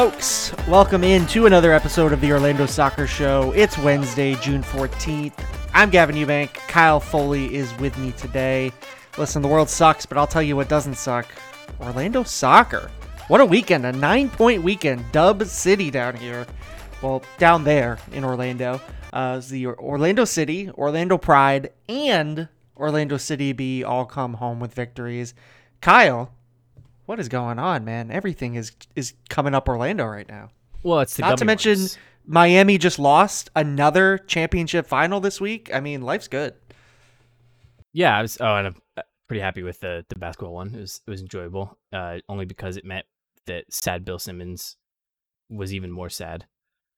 Folks, welcome in to another episode of the Orlando Soccer Show. It's Wednesday, June 14th. I'm Gavin Eubank. Kyle Foley is with me today. Listen, the world sucks, but I'll tell you what doesn't suck. Orlando soccer. What a weekend. A 9-point weekend. Dub City down here. Well, down there in Orlando. It's the Orlando City, Orlando Pride, and Orlando City B all come home with victories. Kyle, what is going on, man? Everything is coming up Orlando right now. Well, it's the not to mention ones. Miami just lost another championship final this week. I mean, life's good. Yeah, I was. Oh, and I'm pretty happy with the basketball one. It was enjoyable. Only because it meant that sad Bill Simmons was even more sad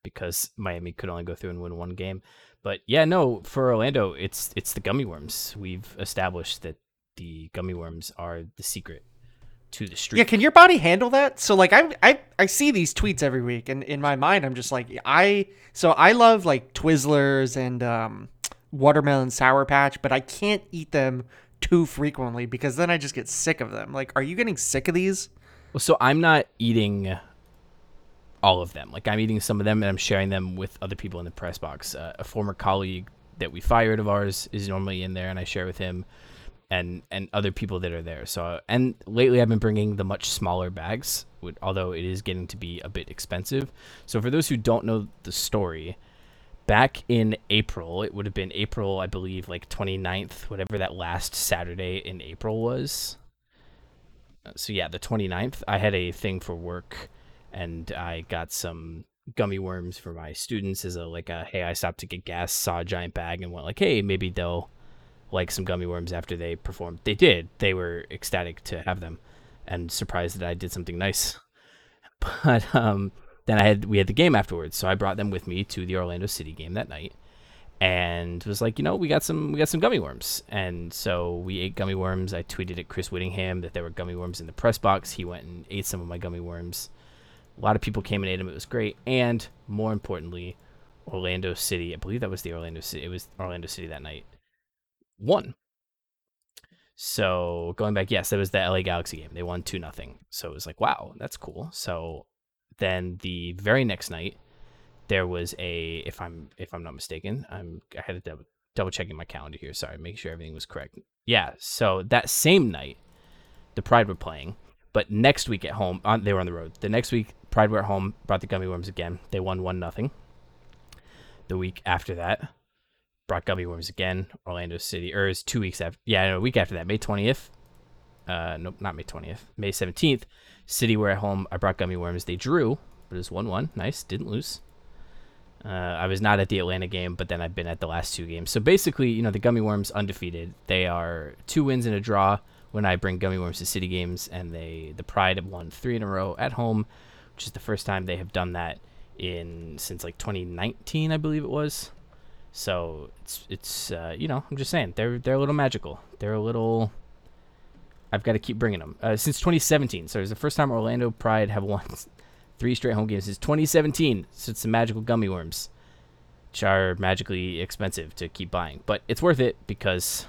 because Miami could only go through and win one game. But yeah, no, for Orlando, it's the gummy worms. We've established that the gummy worms are the secret to the streak. Yeah, can your body handle that? So like I see these tweets every week, and in my mind I'm just like I love like Twizzlers and watermelon Sour Patch, but I can't eat them too frequently because then I just get sick of them. Like, are you getting sick of these? Well, so I'm not eating all of them. Like, I'm eating some of them and I'm sharing them with other people in the press box. A former colleague that we fired of ours is normally in there, and I share with him and other people that are there. So, and lately I've been bringing the much smaller bags, although it is getting to be a bit expensive. So for those who don't know the story, back in April, it would have been April, I believe, like 29th, whatever that last Saturday in April was. So yeah, the 29th, I had a thing for work, and I got some gummy worms for my students as a hey, I stopped to get gas, saw a giant bag, and went like, hey, maybe they'll like some gummy worms after they performed. They did. They were ecstatic to have them and surprised that I did something nice. But then we had the game afterwards, so I brought them with me to the Orlando City game that night, and was like, you know, we got some gummy worms, and so we ate gummy worms. I tweeted at Chris Whittingham that there were gummy worms in the press box. He went and ate some of my gummy worms. A lot of people came and ate them. It was great, and more importantly, Orlando City. I believe that was the Orlando City. It was Orlando City that night. Won. So going back, yes, that was the LA Galaxy game. They won 2-0. So it was like, wow, that's cool. So then the very next night, there was a, if I'm not mistaken, I had to double checking my calendar here. Sorry, make sure everything was correct. Yeah. So that same night, the Pride were playing, but next week at home, they were on the road. The next week, Pride were at home, brought the gummy worms again. They won 1-0. The week after that, brought gummy worms again, Orlando City, or is 2 weeks after, a week after that, May 20th, not May 20th, May 17th, City were at home, I brought gummy worms, they drew, but it was 1-1, nice, didn't lose. I was not at the Atlanta game, but then I've been at the last two games, so basically, you know, the gummy worms undefeated, they are 2 wins and a draw when I bring gummy worms to City games, and the Pride have won 3 in a row at home, which is the first time they have done that since like 2019, I believe it was. So it's you know, I'm just saying they're a little magical. They're a little. I've got to keep bringing them since 2017. So it's the first time Orlando Pride have won 3 straight home games since 2017. So it's the magical gummy worms, which are magically expensive to keep buying, but it's worth it because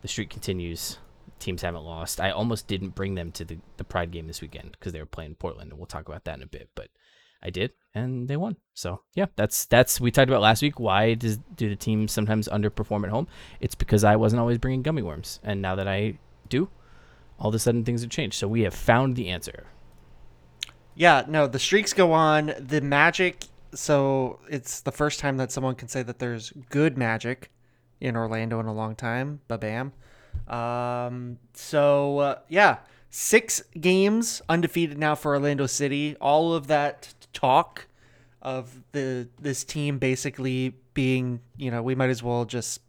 the streak continues. Teams haven't lost. I almost didn't bring them to the Pride game this weekend because they were playing Portland, and we'll talk about that in a bit, but I did, and they won. So yeah, that's we talked about last week. Why do the team sometimes underperform at home? It's because I wasn't always bringing gummy worms, and now that I do, all of a sudden things have changed. So we have found the answer. Yeah, no, the streaks go on. The magic. So it's the first time that someone can say that there's good magic in Orlando in a long time. Ba-bam. Yeah, 6 games undefeated now for Orlando City. All of that talk of this team basically being, you know, we might as well just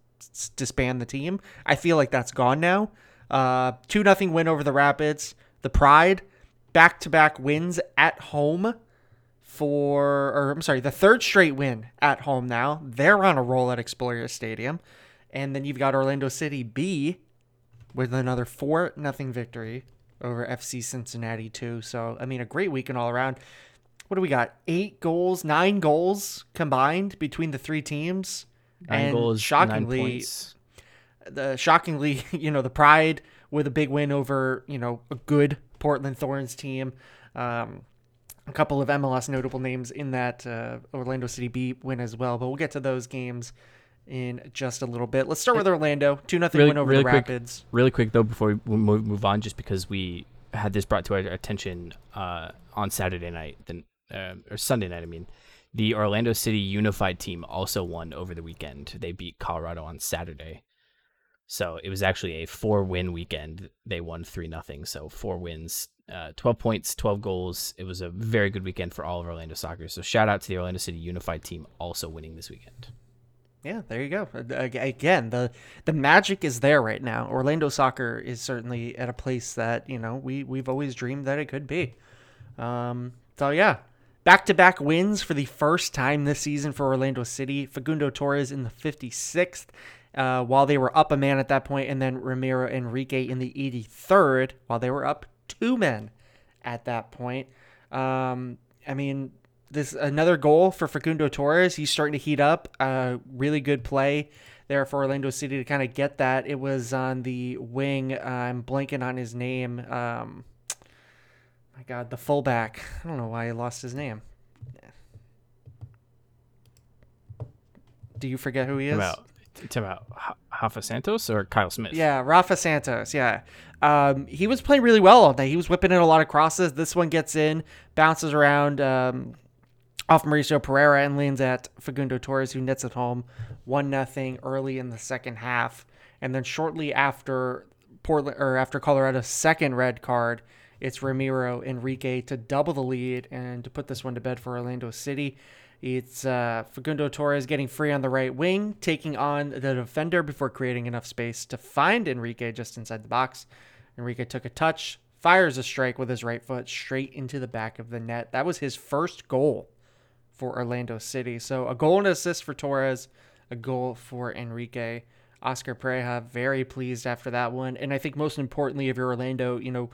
disband the team. I feel like that's gone now. 2-0 win over the Rapids. The Pride, back-to-back wins at home the 3rd straight win at home now. They're on a roll at Exploria Stadium. And then you've got Orlando City B with another 4-0 victory over FC Cincinnati too. So, I mean, a great weekend all around. What do we got? 9 goals combined between the 3 teams. 9 goals, shockingly, 9 points. Shockingly, you know, the Pride with a big win over, you know, a good Portland Thorns team. a couple of MLS notable names in that Orlando City B win as well, but we'll get to those games in just a little bit. Let's start with Orlando. 2-0 win over the Rapids. Really quick, though, before we move on, just because we had this brought to our attention on Saturday night, or Sunday night, I mean. The Orlando City Unified team also won over the weekend. They beat Colorado on Saturday. So it was actually a 4-win weekend. They won 3-0. So 4 wins, 12 points, 12 goals. It was a very good weekend for all of Orlando soccer. So shout out to the Orlando City Unified team also winning this weekend. Yeah, there you go. Again, the magic is there right now. Orlando soccer is certainly at a place that, you know, we've always dreamed that it could be. So yeah. Back-to-back wins for the first time this season for Orlando City. Facundo Torres in the 56th while they were up a man at that point, and then Ramiro Enrique in the 83rd while they were up 2 men at that point. I mean, this another goal for Facundo Torres. He's starting to heat up. Really good play there for Orlando City to kind of get that. It was on the wing. I'm blanking on his name. My God, the fullback. I don't know why I lost his name. Do you forget who he is? It's about Rafa Santos or Kyle Smith? Yeah, Rafa Santos, yeah. He was playing really well all day. He was whipping in a lot of crosses. This one gets in, bounces around off Mauricio Pereira and lands at Facundo Torres, who nets it home 1-0 early in the second half. And then shortly after after Colorado's second red card, it's Ramiro Enrique to double the lead and to put this one to bed for Orlando City. It's Facundo Torres getting free on the right wing, taking on the defender before creating enough space to find Enrique just inside the box. Enrique took a touch, fires a strike with his right foot straight into the back of the net. That was his first goal for Orlando City. So a goal and an assist for Torres, a goal for Enrique. Oscar Pereja very pleased after that one. And I think most importantly, if you're Orlando, you know,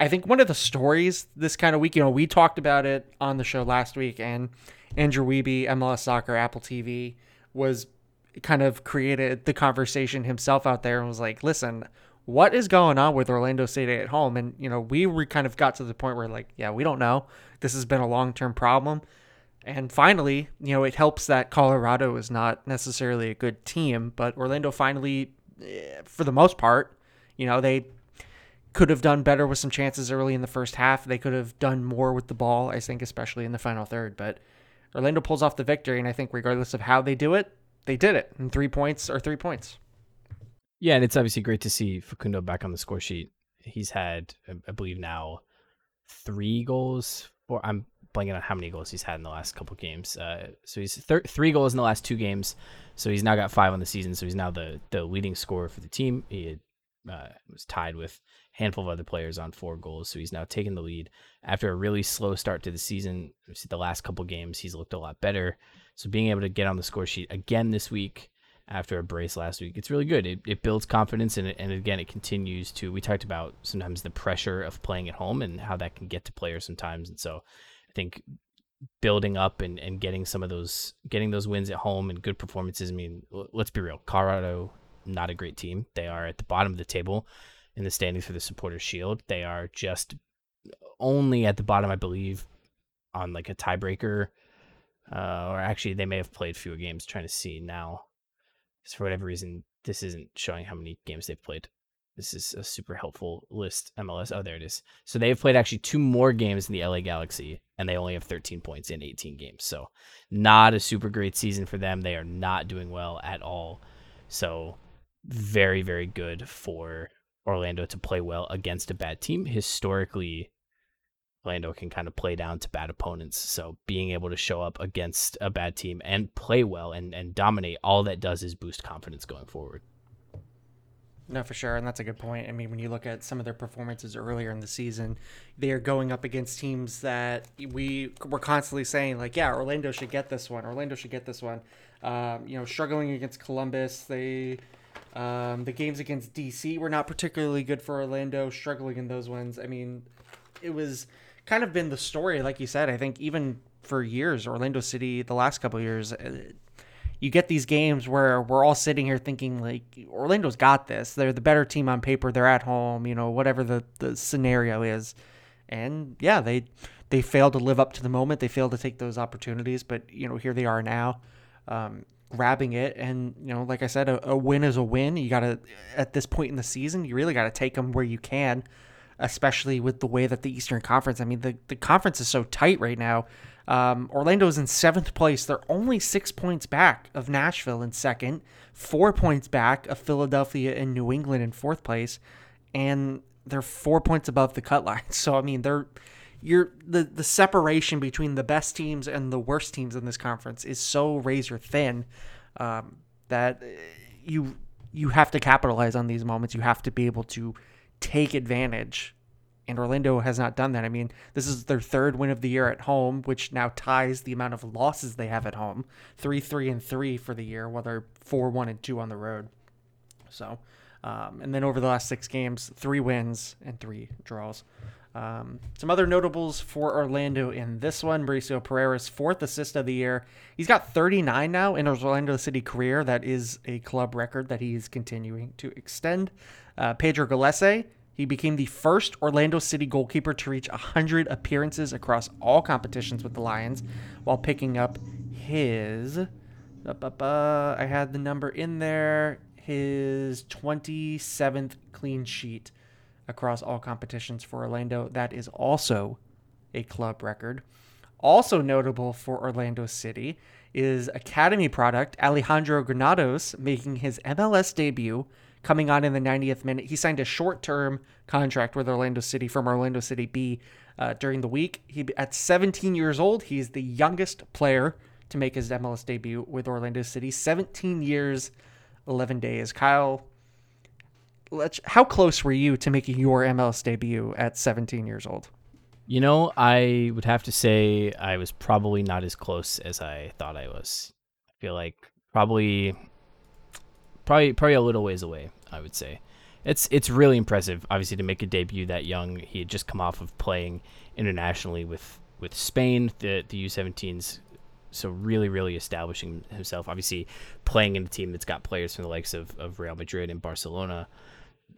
I think one of the stories this kind of week, you know, we talked about it on the show last week, and Andrew Wiebe, MLS Soccer, Apple TV, was kind of created the conversation himself out there and was like, listen, what is going on with Orlando City at home? And, you know, we were kind of got to the point where like, yeah, we don't know. This has been a long-term problem. And finally, you know, it helps that Colorado is not necessarily a good team, but Orlando finally, for the most part, you know, they could have done better with some chances early in the first half. They could have done more with the ball, I think, especially in the final third. But Orlando pulls off the victory, and I think regardless of how they do it, they did it. And 3 points are 3 points. Yeah, and it's obviously great to see Facundo back on the score sheet. He's had, I believe now, 3 goals. Or I'm blanking on how many goals he's had in the last couple of games. So he's 3 goals in the last 2 games. So he's now got 5 on the season. So he's now the leading scorer for the team. He had, was tied with a handful of other players on 4 goals, so he's now taking the lead. After a really slow start to the season, the last couple games, he's looked a lot better. So being able to get on the score sheet again this week after a brace last week, it's really good. It builds confidence, and again, it continues to, we talked about sometimes the pressure of playing at home and how that can get to players sometimes. And so I think building up and getting some of those, getting those wins at home and good performances, I mean, let's be real, Colorado, not a great team. They are at the bottom of the table in the standings for the Supporters' Shield. They are just only at the bottom, I believe, on like a tiebreaker. Or actually, they may have played fewer games. Trying to see now. Because for whatever reason, this isn't showing how many games they've played. This is a super helpful list, MLS. Oh, there it is. So they've played actually 2 more games than the LA Galaxy, and they only have 13 points in 18 games. So not a super great season for them. They are not doing well at all. So very, very good for Orlando to play well against a bad team. Historically, Orlando can kind of play down to bad opponents. So being able to show up against a bad team and play well and dominate, all that does is boost confidence going forward. No, for sure. And that's a good point. I mean, when you look at some of their performances earlier in the season, they are going up against teams that we were constantly saying, like, yeah, Orlando should get this one. Orlando should get this one. You know, struggling against Columbus. The games against DC were not particularly good for Orlando, struggling in those ones. I mean, it was kind of been the story, like you said, I think even for years, Orlando City, the last couple of years, you get these games where we're all sitting here thinking like, Orlando's got this. They're the better team on paper. They're at home, you know, whatever the scenario is. And yeah, they They failed to live up to the moment. They failed to take those opportunities. But, you know, here they are now grabbing it. And, you know, like I said, a win is a win. You got to, at this point in the season, you really got to take them where you can, especially with the way that the Eastern Conference, I mean, the conference is so tight right now. Orlando's in 7th place. They're only 6 points back of Nashville in 2nd, 4 points back of Philadelphia and New England in 4th place, and they're 4 points above the cut line. So, I mean, the separation between the best teams and the worst teams in this conference is so razor thin that you have to capitalize on these moments. You have to be able to take advantage. And Orlando has not done that. I mean, this is their third win of the year at home, which now ties the amount of losses they have at home. 3-3-3 for the year, while they're 4-1-2 on the road. So, and then over the last 6 games, 3 wins and 3 draws. Some other notables for Orlando in this one. Mauricio Pereira's 4th assist of the year. He's got 39 now in his Orlando City career. That is a club record that he is continuing to extend. Pedro Gallese. He became the first Orlando City goalkeeper to reach 100 appearances across all competitions with the Lions, while picking up his, I had the number in there, his 27th clean sheet across all competitions for Orlando. That is also a club record. Also notable for Orlando City is academy product Alejandro Granados making his MLS debut, coming on in the 90th minute. He signed a short-term contract with Orlando City from Orlando City B during the week. At 17 years old, he's the youngest player to make his MLS debut with Orlando City. 17 years, 11 days. Kyle, how close were you to making your MLS debut at 17 years old? You know, I would have to say I was probably not as close as I thought I was. I feel like probably a little ways away, I would say. It's really impressive, obviously, to make a debut that young. He had just come off of playing internationally with Spain, the U17s, so really, really establishing himself. Obviously, playing in a team that's got players from the likes of Real Madrid and Barcelona,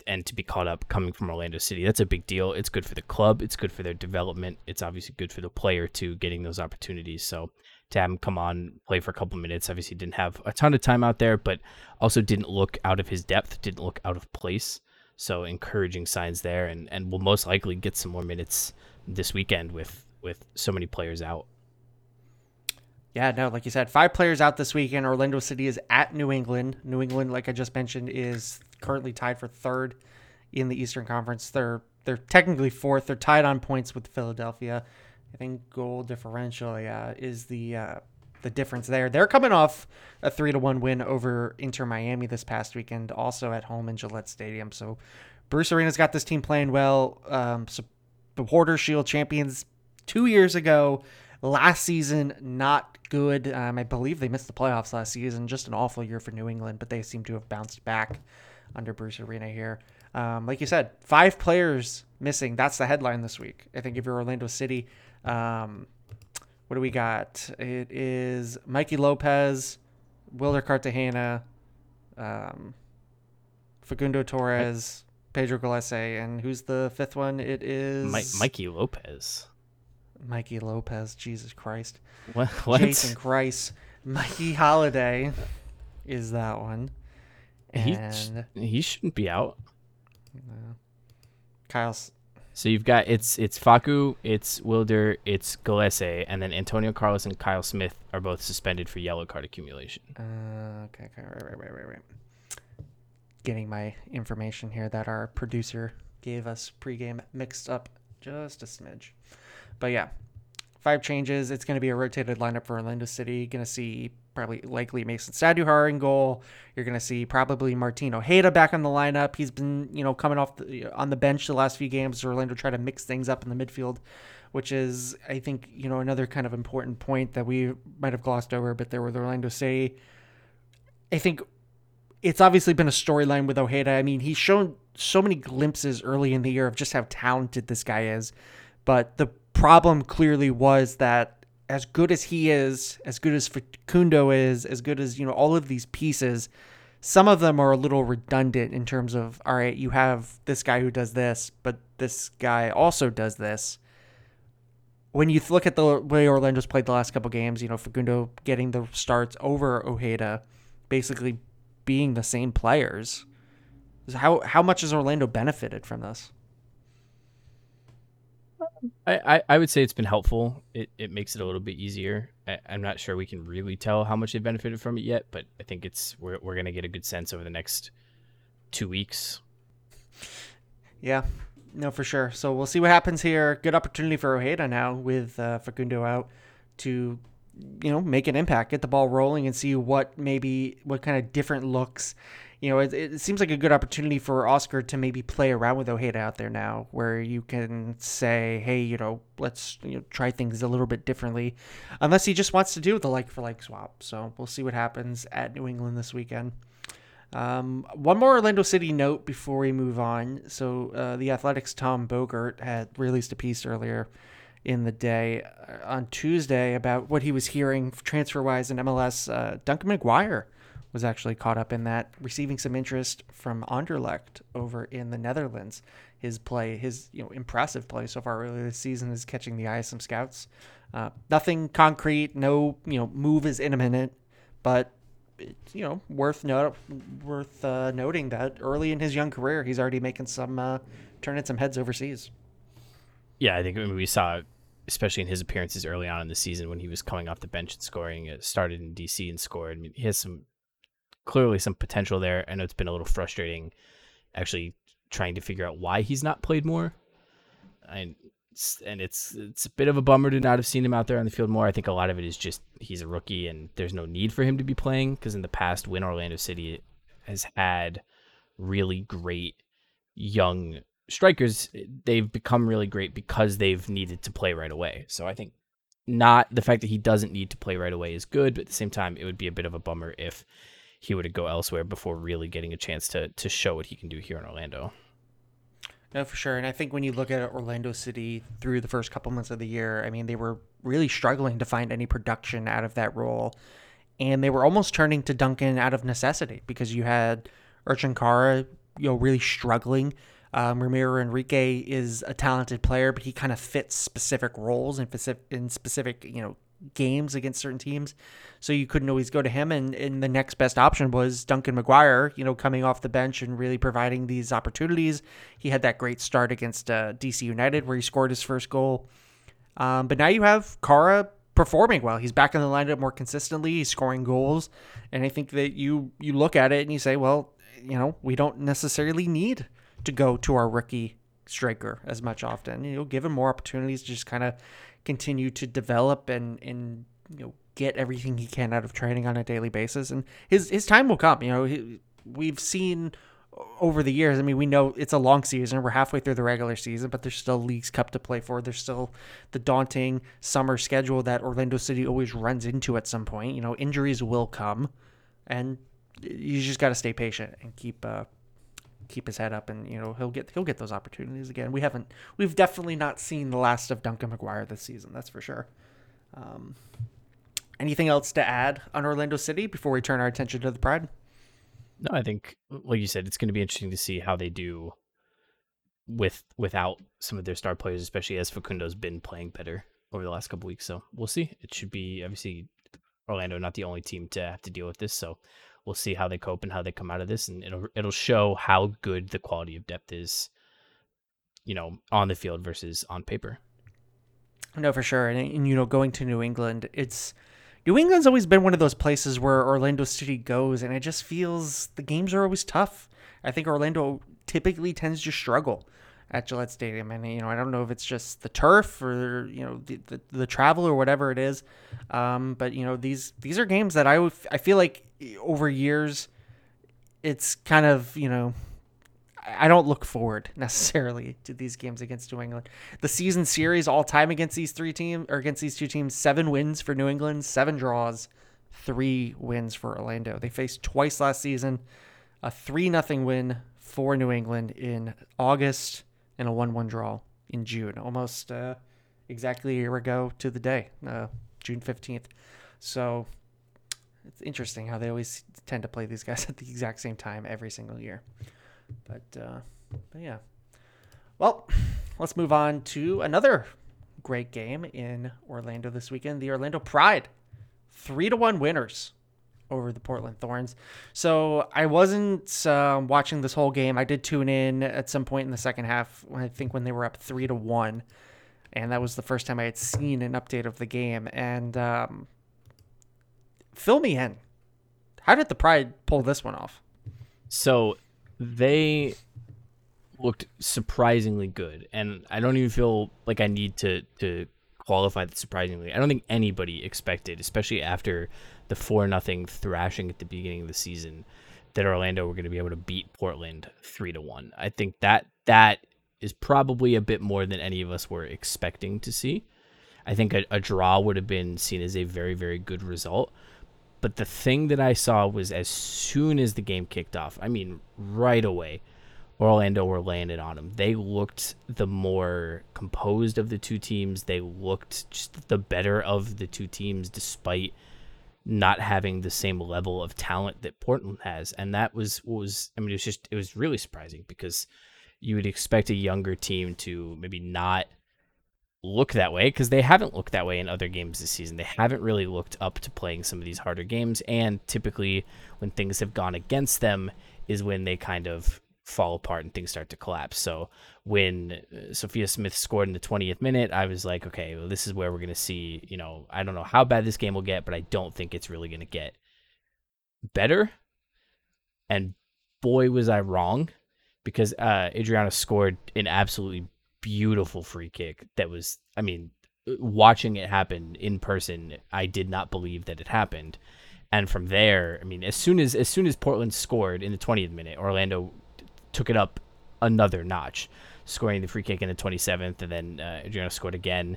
and to be caught up coming from Orlando City, that's a big deal. It's good for the club. It's good for their development. It's obviously good for the player, too, getting those opportunities. So to have him come on, play for a couple minutes, obviously didn't have a ton of time out there, but also didn't look out of his depth, didn't look out of place. So encouraging signs there, and will most likely get some more minutes this weekend with so many players out. Yeah, no, like you said, 5 players out this weekend. Orlando City is at New England. New England, like I just mentioned, is currently tied for 3rd in the Eastern Conference. They're technically 4th. They're tied on points with Philadelphia. I think goal differential is the difference there. They're coming off a 3-1 win over Inter Miami this past weekend, also at home in Gillette Stadium. So Bruce Arena's got this team playing well. So the Hoarder Shield champions 2 years ago. Last season, not good. I believe they missed the playoffs last season. Just an awful year for New England, but they seem to have bounced back under Bruce Arena here. Like you said, 5 players missing. That's the headline this week. I think if you're Orlando City, what do we got? It is Mikey Lopez, Wilder Cartagena, Facundo Torres, Pedro Gallese, and who's the 5th one? It is Mikey Lopez. Mikey Lopez, Jesus Christ. What? Jason Christ. Mikey Holiday is that one. And he shouldn't be out. Kyle's. So you've got it's Facu, it's Wilder, it's Gallese, and then Antonio Carlos and Kyle Smith are both suspended for yellow card accumulation. Okay, right. Getting my information here that our producer gave us pregame mixed up just a smidge. But yeah, 5 changes. It's going to be a rotated lineup for Orlando City. Going to see likely Mason Saduhar in goal. You're going to see probably Martín Ojeda back on the lineup. He's been, coming off on the bench the last few games. Orlando try to mix things up in the midfield, which is, I think, another kind of important point that we might have glossed over, but there with Orlando City. I think it's obviously been a storyline with Ojeda. I mean, he's shown so many glimpses early in the year of just how talented this guy is, but the problem clearly was that as good as he is, as good as Facundo is, as good as, all of these pieces, some of them are a little redundant in terms of, all right, you have this guy who does this, but this guy also does this. when you look at the way Orlando's played the last couple games, you know, Facundo getting the starts over Ojeda, basically being the same players. How much has Orlando benefited from this? I would say it's been helpful. It makes it a little bit easier. I'm not sure we can really tell how much they benefited from it yet, but I think we're going to get a good sense over the next 2 weeks. Yeah, no, for sure. So we'll see what happens here. Good opportunity for Ojeda now with Facundo out to, you know, make an impact, get the ball rolling, and see what kind of different looks. You know, it seems like a good opportunity for Oscar to maybe play around with Ojeda out there now, where you can say, hey, you know, let's try things a little bit differently, unless he just wants to do the like-for-like swap. So we'll see what happens at New England this weekend. One more Orlando City note before we move on. So the Athletic's Tom Bogert had released a piece earlier in the day on Tuesday about what he was hearing transfer-wise in MLS. Duncan McGuire was actually caught up in that, receiving some interest from Anderlecht over in the Netherlands. His play, impressive play so far early this season, is catching the eye of some scouts. Nothing concrete, no, move is imminent, but it's, worth noting that early in his young career, he's already making turning some heads overseas. Yeah, I think we saw, especially in his appearances early on in the season when he was coming off the bench and scoring, it started in DC and scored. I mean, he has clearly some potential there. I know it's been a little frustrating actually trying to figure out why he's not played more. And it's a bit of a bummer to not have seen him out there on the field more. I think a lot of it is just he's a rookie and there's no need for him to be playing, because in the past when Orlando City has had really great young strikers, they've become really great because they've needed to play right away. So I think the fact that he doesn't need to play right away is good, but at the same time, it would be a bit of a bummer if he would go elsewhere before really getting a chance to show what he can do here in Orlando. No, for sure. And I think when you look at Orlando City through the first couple months of the year, I mean, they were really struggling to find any production out of that role. And they were almost turning to Duncan out of necessity, because you had Urchin Kara, really struggling. Ramiro Enrique is a talented player, but he kind of fits specific roles and in specific, games against certain teams, so you couldn't always go to him, and the next best option was Duncan McGuire, coming off the bench and really providing these opportunities. He had that great start against DC United where he scored his first goal, but now you have Kara performing well. He's back in the lineup more consistently, he's scoring goals, and I think that you look at it and you say, well, we don't necessarily need to go to our rookie striker as much often. Give him more opportunities to just kind of continue to develop and get everything he can out of training on a daily basis, and his time will come. We've seen over the years, I mean, we know it's a long season, we're halfway through the regular season, but there's still Leagues Cup to play for, there's still the daunting summer schedule that Orlando City always runs into at some point. Injuries will come, and you just got to stay patient and keep his head up, and he'll get those opportunities again. We've definitely not seen the last of Duncan McGuire this season, that's for sure. Anything else to add on Orlando City before we turn our attention to the Pride? No, I think, like you said, it's going to be interesting to see how they do without some of their star players, especially as Facundo's been playing better over the last couple weeks. So we'll see. It should be, obviously, Orlando not the only team to have to deal with this, so we'll see how they cope and how they come out of this, and it'll show how good the quality of depth is, on the field versus on paper. No, for sure. And going to New England, New England's always been one of those places where Orlando City goes, and it just feels the games are always tough. I think Orlando typically tends to struggle at Gillette Stadium, and I don't know if it's just the turf or the travel or whatever it is, but these are games that I feel like over years it's kind of I don't look forward necessarily to these games against New England. The season series all time against these two teams: 7 wins for New England, 7 draws, 3 wins for Orlando. They faced twice last season, a 3-0 win for New England in August, and a 1-1 draw in June, almost exactly a year ago to the day, June 15th. So it's interesting how they always tend to play these guys at the exact same time every single year. But yeah. Well, let's move on to another great game in Orlando this weekend. The Orlando Pride, 3-1 winners over the Portland Thorns. So I wasn't watching this whole game. I did tune in at some point in the second half, I think when they were up 3-1. And that was the first time I had seen an update of the game. And fill me in. How did the Pride pull this one off? So they looked surprisingly good. And I don't even feel like I need to qualify that surprisingly. I don't think anybody expected, especially after the 4-0 thrashing at the beginning of the season, that Orlando were going to be able to beat Portland 3-1. I think that is probably a bit more than any of us were expecting to see. I think a draw would have been seen as a very, very good result. But the thing that I saw was as soon as the game kicked off, I mean, right away, Orlando were laying it on them. They looked the more composed of the two teams. They looked just the better of the two teams, despite not having the same level of talent that Portland has. And that was really surprising, because you would expect a younger team to maybe not look that way, because they haven't looked that way in other games this season. They haven't really looked up to playing some of these harder games. And typically when things have gone against them is when they kind of fall apart and things start to collapse. So when Sophia Smith scored in the 20th minute, I was like, okay, well, this is where we're going to see, I don't know how bad this game will get, but I don't think it's really going to get better. And boy, was I wrong, because Adriana scored an absolutely beautiful free kick that was, I mean, watching it happen in person, I did not believe that it happened. And from there, I mean, as soon as Portland scored in the 20th minute, Orlando took it up another notch, scoring the free kick in the 27th, and then Adriana scored again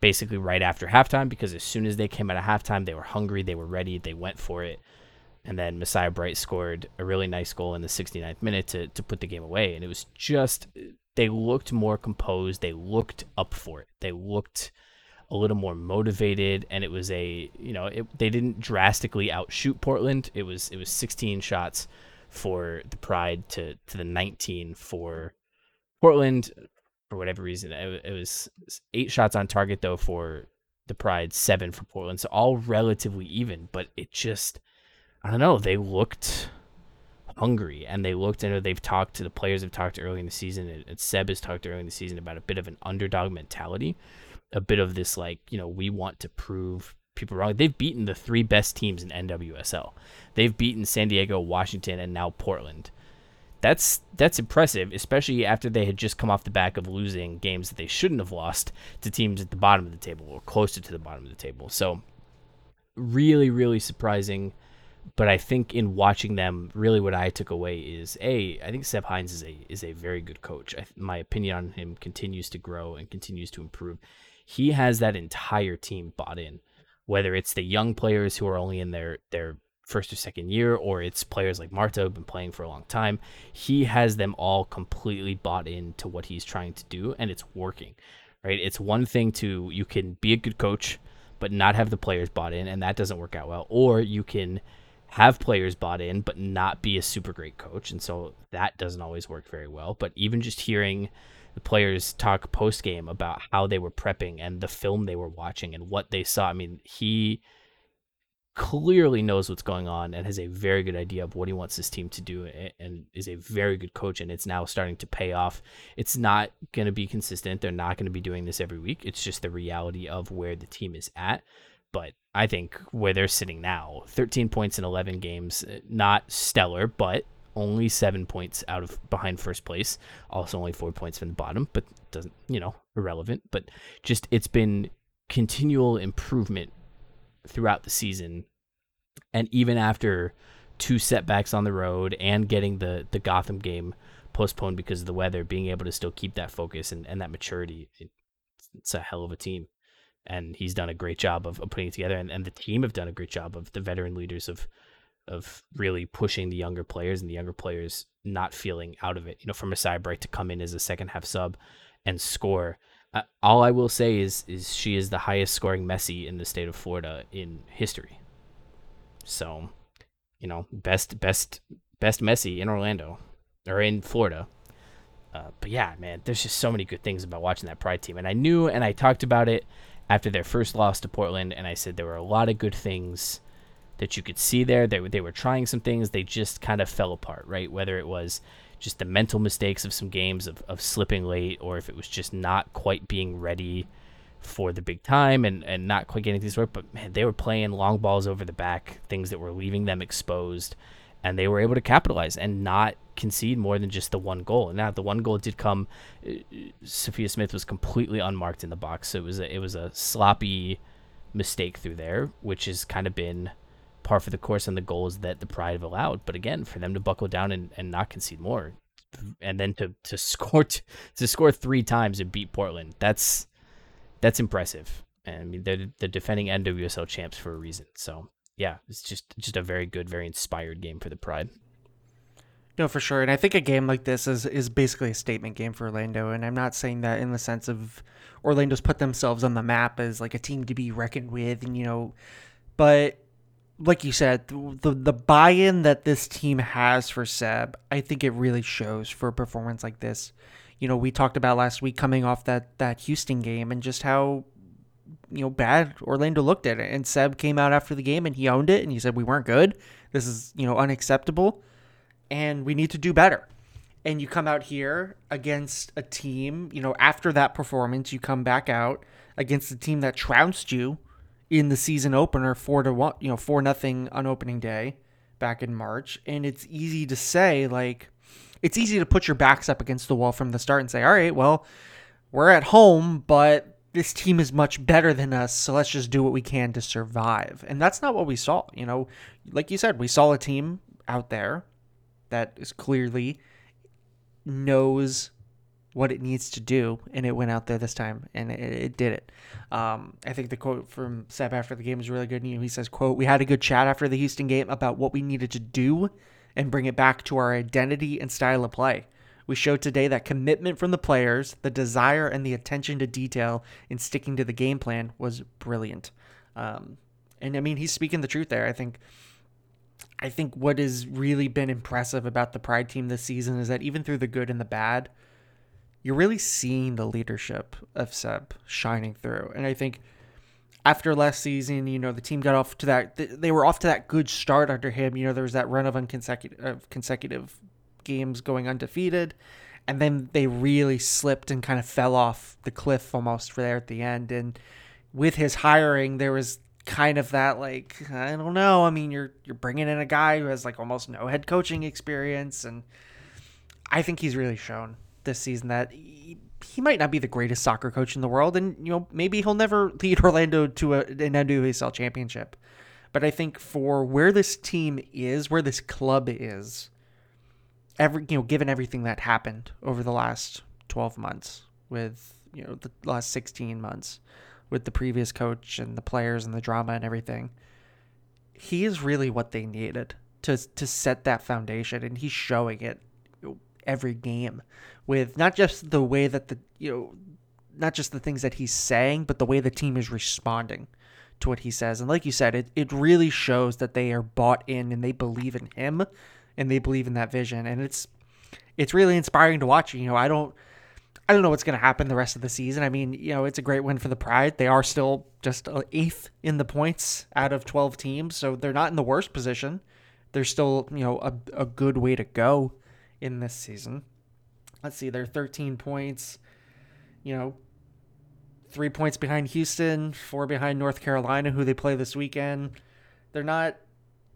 basically right after halftime, because as soon as they came out of halftime, they were hungry, they were ready, they went for it. And then Messiah Bright scored a really nice goal in the 69th minute to put the game away. And it was just, they looked more composed, they looked up for it, they looked a little more motivated, and it was they didn't drastically outshoot Portland. It was 16 shots for the Pride to the 19 for Portland. For whatever reason, it was 8 shots on target though for the Pride, 7 for Portland, so all relatively even. But it just, I don't know, they looked hungry, and they looked, I know they've talked, the players have talked early in the season, and Seb has talked early in the season about a bit of an underdog mentality, a bit of this like, we want to prove people wrong. They've beaten the 3 best teams in NWSL. They've beaten San Diego, Washington, and now Portland. That's impressive, especially after they had just come off the back of losing games that they shouldn't have lost to teams at the bottom of the table or closer to the bottom of the table. So really, really surprising. But I think in watching them, really what I took away is, I think Seb Hines is a very good coach. My opinion on him continues to grow and continues to improve. He has that entire team bought in, whether it's the young players who are only in their first or second year, or it's players like Marta who've been playing for a long time. He has them all completely bought into what he's trying to do, and it's working, right? It's one thing you can be a good coach but not have the players bought in, and that doesn't work out well, or you can have players bought in but not be a super great coach, and so that doesn't always work very well. But even just hearing the players talk post-game about how they were prepping and the film they were watching and what they saw, I mean, he clearly knows what's going on and has a very good idea of what he wants his team to do, and is a very good coach, and it's now starting to pay off. It's not going to be consistent. They're not going to be doing this every week. It's just the reality of where the team is at. But I think where they're sitting now, 13 points in 11 games, not stellar, but only 7 points out of behind first place. Also only 4 points from the bottom, but doesn't, irrelevant. But just, it's been continual improvement throughout the season. And even after 2 setbacks on the road and getting the Gotham game postponed because of the weather, being able to still keep that focus and that maturity, it's a hell of a team. And he's done a great job of putting it together, and the team have done a great job of the veteran leaders of really pushing the younger players, and the younger players not feeling out of it. For Messiah Bright to come in as a second half sub and score. All I will say is she is the highest scoring Messi in the state of Florida in history. So, best Messi in Orlando or in Florida. But yeah, man, there's just so many good things about watching that Pride team. And I knew, and I talked about it after their first loss to Portland, and I said there were a lot of good things that you could see there. They were trying some things. They just kind of fell apart, right? Whether it was just the mental mistakes of some games of slipping late, or if it was just not quite being ready for the big time and not quite getting things right. But man, they were playing long balls over the back, things that were leaving them exposed, and they were able to capitalize and not concede more than just the one goal. And now the one goal did come. Sophia Smith was completely unmarked in the box. So it was a sloppy mistake through there, which has kind of been par for the course on the goals that the Pride have allowed. But again, for them to buckle down and not concede more, and then to score three times and beat Portland, that's impressive. And I mean, they're the defending NWSL champs for a reason. So yeah, it's just a very good, very inspired game for the Pride. No, for sure. And I think a game like this is basically a statement game for Orlando. And I'm not saying that in the sense of Orlando's put themselves on the map as like a team to be reckoned with, and, you know, but like you said, the buy-in that this team has for Seb, I think it really shows for a performance like this. You know, we talked about last week coming off that Houston game and just how, you know, bad Orlando looked at it. And Seb came out after the game and he owned it and he said, we weren't good. This is, you know, unacceptable and we need to do better. And you come out here against a team, you know, after that performance, you come back out against a team that trounced you in the season opener 4-1, you know, 4-0 on opening day back in March. And it's easy to say, like, it's easy to put your backs up against the wall from the start and say, all right, well, we're at home, but this team is much better than us, so let's just do what we can to survive. And that's not what we saw. You know, like you said, we saw a team out there that is clearly knows what it needs to do, and it went out there this time, and it did it. I think the quote from Seb after the game is really good. You know, he says, quote, we had a good chat after the Houston game about what we needed to do and bring it back to our identity and style of play. We showed today that commitment from the players, the desire and the attention to detail in sticking to the game plan was brilliant. And I mean, he's speaking the truth there. I think what has really been impressive about the Pride team this season is that even through the good and the bad, you're really seeing the leadership of Seb shining through. And I think after last season, you know, the team got off to that, they were off to that good start under him. You know, there was that run of consecutive games going undefeated, and then they really slipped and kind of fell off the cliff almost for there at the end. And with his hiring, there was kind of that, like, I don't know. I mean, you're bringing in a guy who has like almost no head coaching experience, and I think he's really shown this season that he might not be the greatest soccer coach in the world, and, you know, maybe he'll never lead Orlando to an NWSL championship. But I think for where this team is, where this club is, given everything that happened over the last 12 months with, you know, the last 16 months with the previous coach and the players and the drama and everything, he is really what they needed to set that foundation, and he's showing it every game with not just the way that not just the things that he's saying, but the way the team is responding to what he says. And like you said, it really shows that they are bought in and they believe in him and they believe in that vision. And it's really inspiring to watch. You know, I don't know what's going to happen the rest of the season. I mean, you know, it's a great win for the Pride. They are still just 8th in the points out of 12 teams. So they're not in the worst position. They're still, you know, a good way to go in this season. Let's see, they're 13 points, you know, 3 points behind Houston, 4 behind North Carolina, who they play this weekend. They're not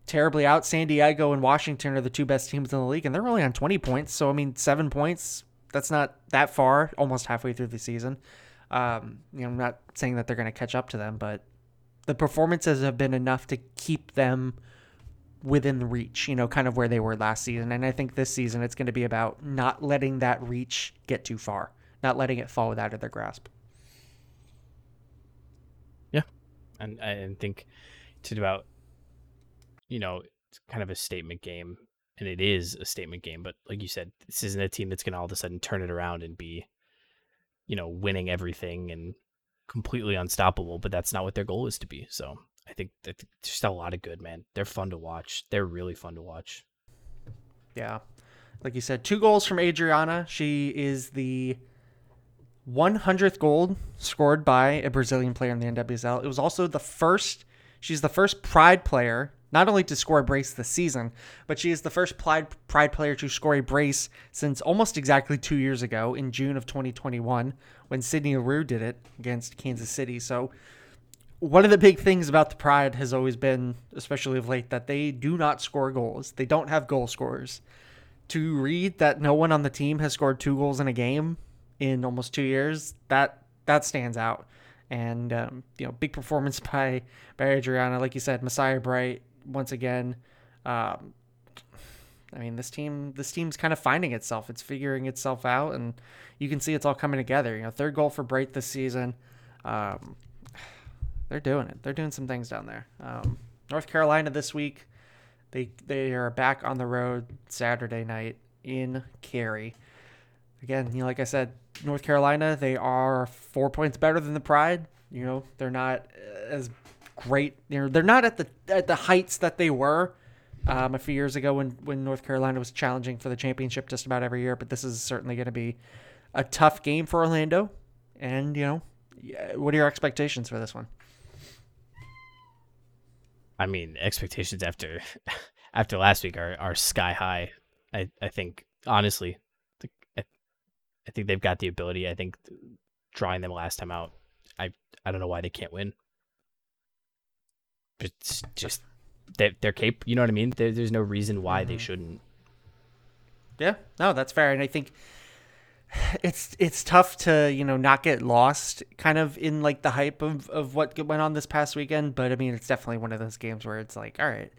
terribly out. San Diego and Washington are the two best teams in the league, and they're only on 20 points. So, I mean, 7 points, that's not that far, almost halfway through the season. You know, I'm not saying that they're going to catch up to them, but the performances have been enough to keep them within reach, you know, kind of where they were last season. And I think this season it's going to be about not letting that reach get too far, not letting it fall out of their grasp. Yeah. And I think it's about, you know, it's kind of a statement game, and it is a statement game, but like you said, this isn't a team that's going to all of a sudden turn it around and be, you know, winning everything and completely unstoppable, but that's not what their goal is to be. So I think that just a lot of good, man. They're fun to watch. They're really fun to watch. Yeah. Like you said, 2 goals from Adriana. She is the 100th goal scored by a Brazilian player in the NWSL. It was also the first. She's the first Pride player not only to score a brace this season, but she is the first Pride player to score a brace since almost exactly 2 years ago in June of 2021 when Sydney Leroux did it against Kansas City. So one of the big things about the Pride has always been, especially of late, that they do not score goals. They don't have goal scorers. To read that no one on the team has scored 2 goals in a game in almost 2 years, that stands out. And, big performance by Adriana. Like you said, Messiah Bright, once again. This team's kind of finding itself. It's figuring itself out, and you can see it's all coming together. 3rd goal for Bright this season. They're doing it. They're doing some things down there. North Carolina this week. They are back on the road Saturday night in Cary. Again, like I said, North Carolina, they are 4 points better than the Pride. They're not as great. They're not at the heights that they were a few years ago when North Carolina was challenging for the championship just about every year. But this is certainly going to be a tough game for Orlando. And, what are your expectations for this one? I mean, expectations after last week are sky high. I think, honestly, I think they've got the ability. I think drawing them last time out, I don't know why they can't win. It's just they're capable. You know what I mean? There's no reason why they shouldn't. Yeah, no, that's fair. And I think it's tough to not get lost kind of in like the hype of what went on this past weekend, but I mean it's definitely one of those games where it's like, all right,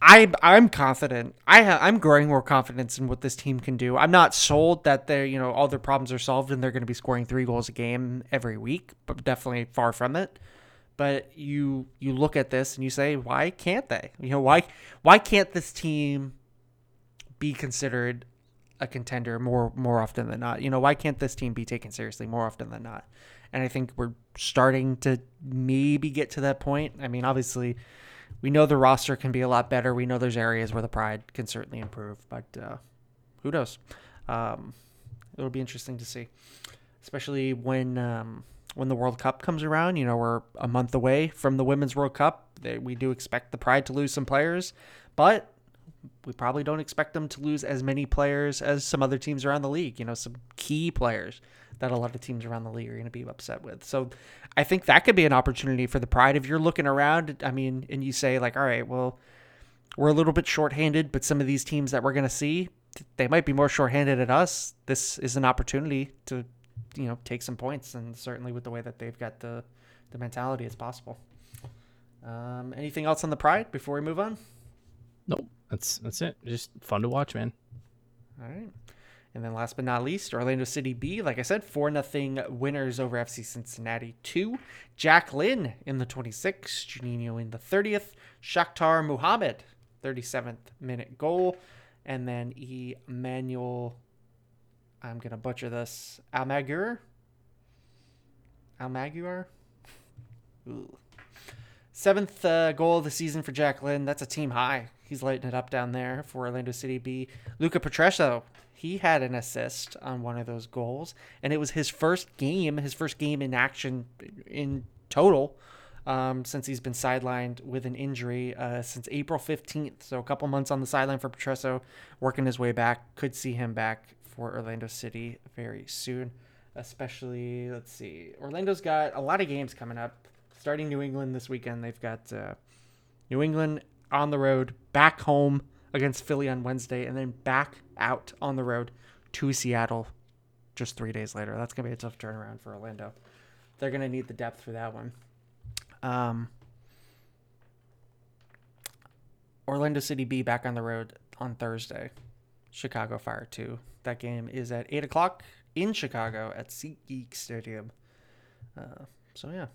I'm confident. I'm growing more confidence in what this team can do. I'm not sold that they're all their problems are solved and they're going to be scoring 3 goals a game every week, but definitely far from it. But you look at this and you say, why can't they? Why can't this team be considered a contender more often than not? Why can't this team be taken seriously more often than not? And I think we're starting to maybe get to that point. I mean, obviously, we know the roster can be a lot better. We know there's areas where the Pride can certainly improve, but who knows? It'll be interesting to see, especially when the World Cup comes around. We're a month away from the Women's World Cup. We do expect the Pride to lose some players, but we probably don't expect them to lose as many players as some other teams around the league, some key players that a lot of teams around the league are going to be upset with. So I think that could be an opportunity for the Pride. If you're looking around, and you say like, all right, well, we're a little bit shorthanded, but some of these teams that we're going to see, they might be more shorthanded at us. This is an opportunity to, take some points. And certainly with the way that they've got the mentality, it's possible. Anything else on the Pride before we move on? Nope. That's it. Just fun to watch, man. All right. And then last but not least, Orlando City B, like I said, 4-0 winners over FC Cincinnati 2. Jack Lynn in the 26th, Juninho in the 30th, Shakhtar Muhammad, 37th minute goal. And then Emmanuel, I'm going to butcher this, Almaguer? 7th goal of the season for Jack Lynn. That's a team high. He's lighting it up down there for Orlando City B. Luca Patricio, he had an assist on one of those goals, and it was his first game in action in total since he's been sidelined with an injury since April 15th. So a couple months on the sideline for Patricio, working his way back. Could see him back for Orlando City very soon, especially, let's see, Orlando's got a lot of games coming up. Starting New England this weekend, they've got New England on the road, back home against Philly on Wednesday, and then back out on the road to Seattle just 3 days later. That's going to be a tough turnaround for Orlando. They're going to need the depth for that one. Orlando City B back on the road on Thursday. Chicago Fire 2. That game is at 8 o'clock in Chicago at SeatGeek Stadium. So, yeah.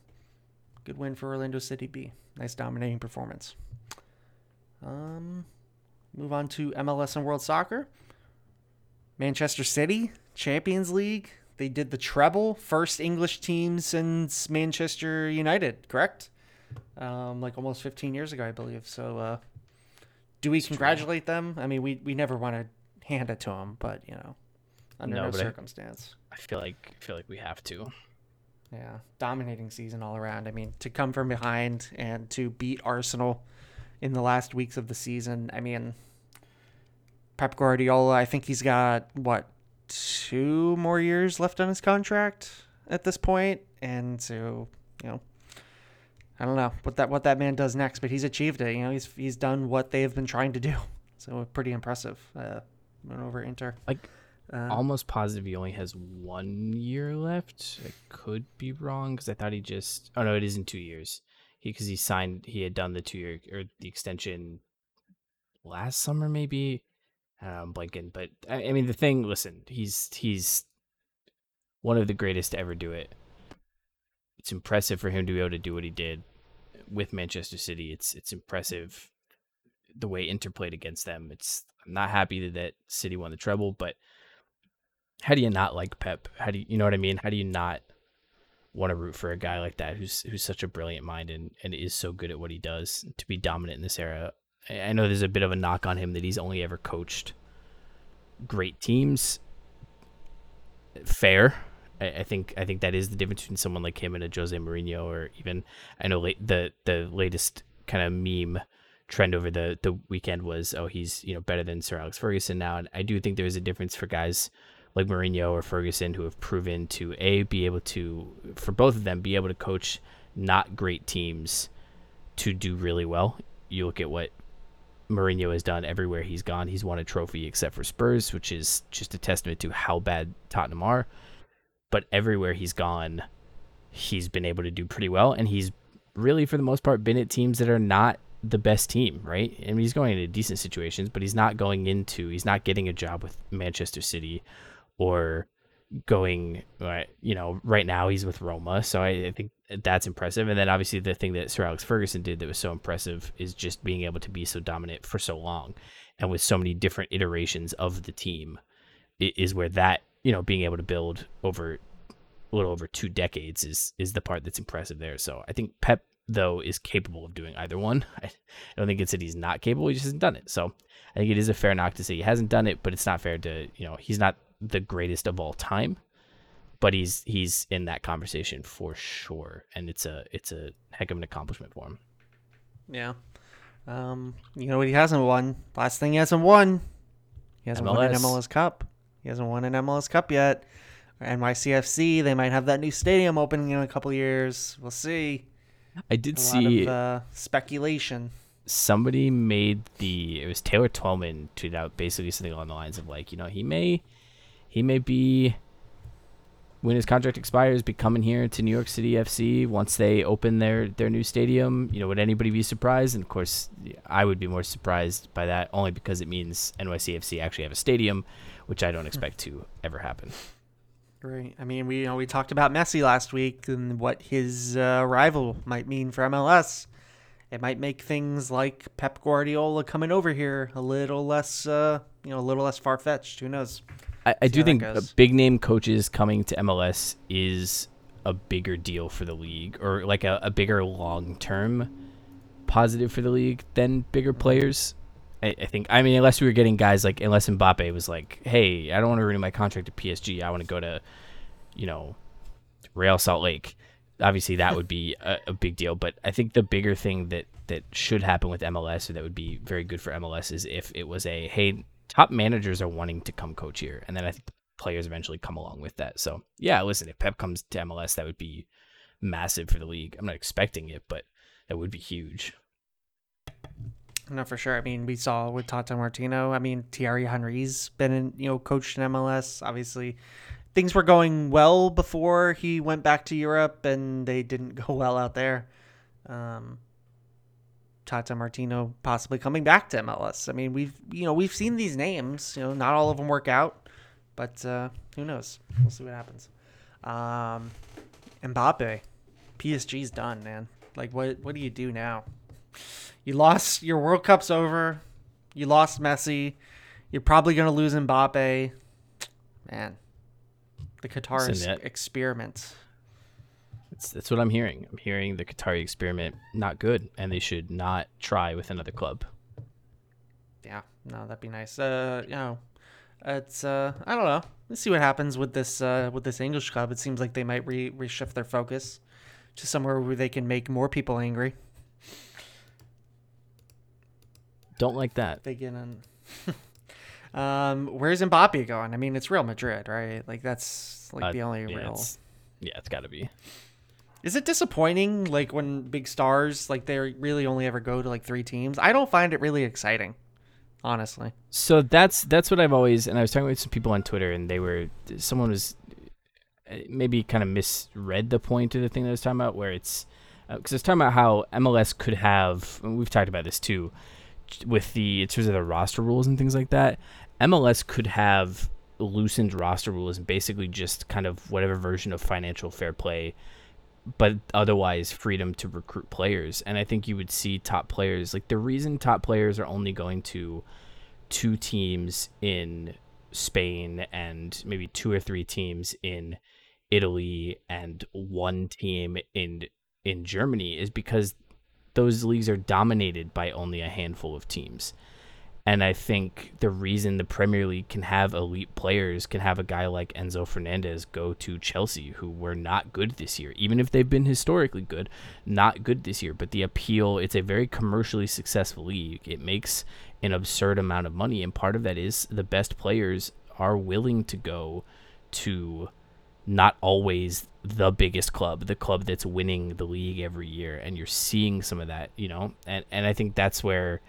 Good win for Orlando City B. Nice dominating performance. Move on to MLS and World Soccer. Manchester City, Champions League. They did the treble, first English team since Manchester United, correct? Like almost 15 years ago, I believe. So do we congratulate them? I mean, we never want to hand it to him, but you know, under no circumstance. I feel like we have to. Yeah, dominating season all around. I mean, to come from behind and to beat Arsenal in the last weeks of the season. I mean, Pep Guardiola, I think he's got, what, 2 more years left on his contract at this point. And so, you know, I don't know what that man does next, but he's achieved it. You know, he's done what they've been trying to do. So pretty impressive. Went over Inter. Almost positive he only has 1 year left. I could be wrong because I thought he just... Oh, no, it isn't 2 years. Because he signed... He had done the 2 year... Or the extension last summer, maybe. I'm blanking. But, I mean, the thing... Listen, he's one of the greatest to ever do it. It's impressive for him to be able to do what he did with Manchester City. It's impressive the way Inter played against them. I'm not happy that City won the treble, but... How do you not like Pep? How do you know what I mean? How do you not want to root for a guy like that who's such a brilliant mind and is so good at what he does to be dominant in this era? I know there's a bit of a knock on him that he's only ever coached great teams. Fair. I think that is the difference between someone like him and a Jose Mourinho, or even, I know the latest kind of meme trend over the weekend was, oh, he's, you know, better than Sir Alex Ferguson now. And I do think there is a difference for guys like Mourinho or Ferguson, who have proven to be able to coach not great teams to do really well. You look at what Mourinho has done everywhere he's gone. He's won a trophy except for Spurs, which is just a testament to how bad Tottenham are. But everywhere he's gone, he's been able to do pretty well. And he's really, for the most part, been at teams that are not the best team, right? I mean, he's going into decent situations, but he's not getting a job with Manchester City. Or going, you know, right now he's with Roma. So I think that's impressive. And then obviously the thing that Sir Alex Ferguson did that was so impressive is just being able to be so dominant for so long and with so many different iterations of the team is where that, you know, being able to build over a little over 2 decades is the part that's impressive there. So I think Pep, though, is capable of doing either one. I don't think it's that he's not capable. He just hasn't done it. So I think it is a fair knock to say he hasn't done it, but it's not fair to, you know, he's not the greatest of all time, but he's in that conversation for sure, and it's a heck of an accomplishment for him. Yeah. You know what he hasn't won? Last thing he hasn't won. He hasn't won an MLS Cup. He hasn't won an MLS Cup yet. Or NYCFC, they might have that new stadium opening in a couple years. We'll see. I did see a lot of speculation. Somebody made it was Taylor Twellman tweeted out basically something along the lines of like, you know, he may be, when his contract expires, be coming here to New York City FC once they open their new stadium. You know, would anybody be surprised? And, of course, I would be more surprised by that only because it means NYCFC actually have a stadium, which I don't expect to ever happen. Right. I mean, we talked about Messi last week and what his arrival might mean for MLS. It might make things like Pep Guardiola coming over here a little less, a little less far-fetched. Who knows? I do think big name coaches coming to MLS is a bigger deal for the league, or like a bigger long term positive for the league than bigger players. I think, I mean, unless we were getting guys like, unless Mbappe was like, hey, I don't want to renew my contract to PSG. I want to go to, you know, Real Salt Lake. Obviously that would be a big deal. But I think the bigger thing that should happen with MLS, or that would be very good for MLS, is if it was a, hey, top managers are wanting to come coach here. And then I think the players eventually come along with that. So, yeah, listen, if Pep comes to MLS, that would be massive for the league. I'm not expecting it, but that would be huge. No, for sure. I mean, we saw with Tata Martino, I mean, Thierry Henry's been in, you know, coached in MLS. Obviously, things were going well before he went back to Europe, and they didn't go well out there. Tata Martino possibly coming back to MLS. I mean, we've seen these names. You know, not all of them work out, but who knows? We'll see what happens. Mbappe, PSG's done, man. Like, what do you do now? You lost your World Cup's over. You lost Messi. You're probably gonna lose Mbappe, man. The Qatar experiment. That's what I'm hearing. I'm hearing the Qatari experiment, not good, and they should not try with another club. Yeah, no, that'd be nice. You know, It's I don't know. Let's see what happens with this English club. It seems like they might reshift their focus to somewhere where they can make more people angry. Don't like that. They get on. Where's Mbappe going? I mean, it's Real Madrid, right? Like that's like the only real. It's got to be. Is it disappointing? Like when big stars, like they really only ever go to like three teams. I don't find it really exciting, honestly. So that's what I've always, and I was talking with some people on Twitter, and they were, someone was maybe kind of misread the point of the thing that I was talking about, where it's because I was talking about how MLS could have, and we've talked about this too, with the in terms of the roster rules and things like that, MLS could have loosened roster rules and basically just kind of whatever version of financial fair play, but otherwise freedom to recruit players. And I think you would see top players, like the reason top players are only going to two teams in Spain and maybe two or three teams in Italy and one team in Germany is because those leagues are dominated by only a handful of teams. And I think the reason the Premier League can have elite players, can have a guy like Enzo Fernandez go to Chelsea, who were not good this year, even if they've been historically good, not good this year. But the appeal, it's a very commercially successful league. It makes an absurd amount of money. And part of that is the best players are willing to go to not always the biggest club, the club that's winning the league every year. And you're seeing some of that, you know, and I think that's where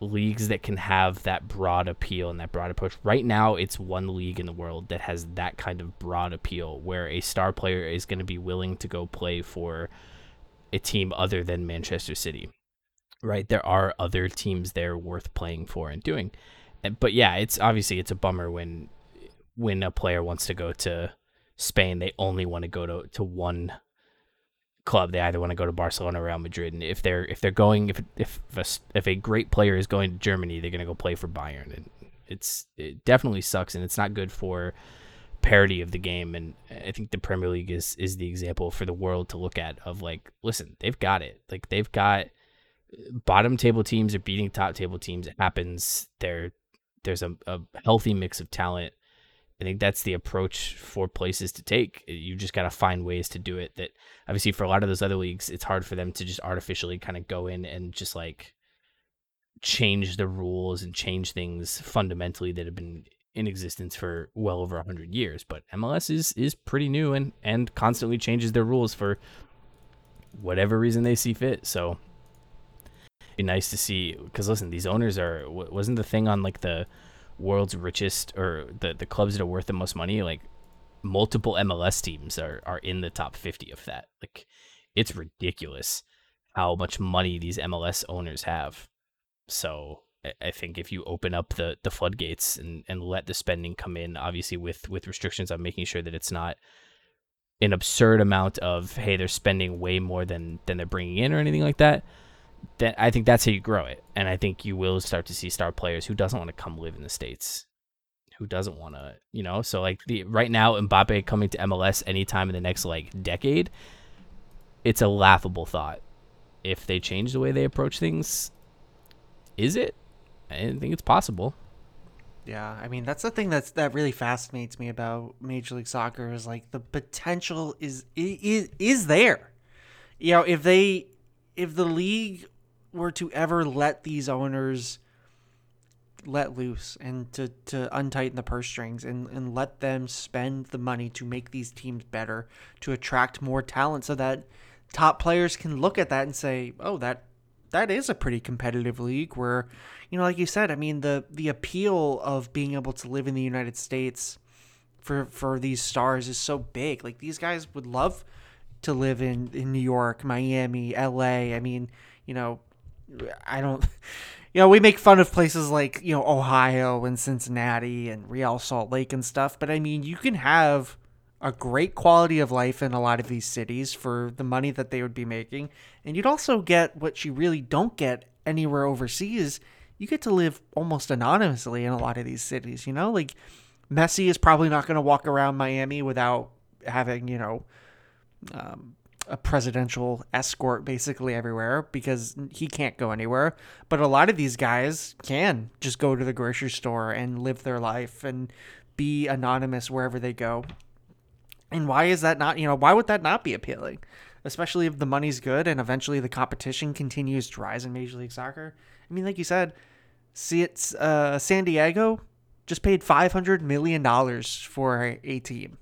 leagues that can have that broad appeal and that broad approach. Right now, it's one league in the world that has that kind of broad appeal where a star player is going to be willing to go play for a team other than Manchester City, right? There are other teams there worth playing for and doing. But yeah, it's obviously it's a bummer when a player wants to go to Spain, they only want to go to one club. They either want to go to Barcelona or Real Madrid. And if a great player is going to Germany, they're going to go play for Bayern. And it definitely sucks, and it's not good for parity of the game. And I think the Premier League is the example for the world to look at of like, listen, they've got it. Like they've got bottom table teams are beating top table teams. It happens. There's a healthy mix of talent. I think that's the approach for places to take. You just got to find ways to do it that obviously for a lot of those other leagues, it's hard for them to just artificially kind of go in and just like change the rules and change things fundamentally that have been in existence for well over 100 years. But MLS is pretty new and constantly changes their rules for whatever reason they see fit. So it'd be nice to see, because listen, these owners are, wasn't the thing on like the world's richest or the clubs that are worth the most money, like multiple MLS teams are in the top 50 of that. Like it's ridiculous how much money these MLS owners have. So I think if you open up the floodgates and let the spending come in, obviously with restrictions on making sure that it's not an absurd amount of, hey, they're spending way more than they're bringing in or anything like that, then I think that's how you grow it. And I think you will start to see star players. Who doesn't want to come live in the States? Who doesn't want to, you know? So like right now, Mbappe coming to MLS anytime in the next like decade, it's a laughable thought. If they change the way they approach things, is it? I didn't think it's possible. Yeah, I mean, that's the thing that really fascinates me about Major League Soccer is like the potential is there. You know, if the league were to ever let these owners let loose and to untighten the purse strings and let them spend the money to make these teams better, to attract more talent so that top players can look at that and say, oh, that is a pretty competitive league where, you know, like you said, I mean, the appeal of being able to live in the United States for these stars is so big. Like these guys would love to live in New York, Miami, LA. I mean, you know, I don't, you know, we make fun of places like, you know, Ohio and Cincinnati and Real Salt Lake and stuff. But I mean, you can have a great quality of life in a lot of these cities for the money that they would be making. And you'd also get what you really don't get anywhere overseas. You get to live almost anonymously in a lot of these cities, you know, like Messi is probably not going to walk around Miami without having, you know, a presidential escort basically everywhere because he can't go anywhere. But a lot of these guys can just go to the grocery store and live their life and be anonymous wherever they go. And why is that not, you know, why would that not be appealing? Especially if the money's good and eventually the competition continues to rise in Major League Soccer. I mean, like you said, see, it's San Diego just paid $500 million for a team.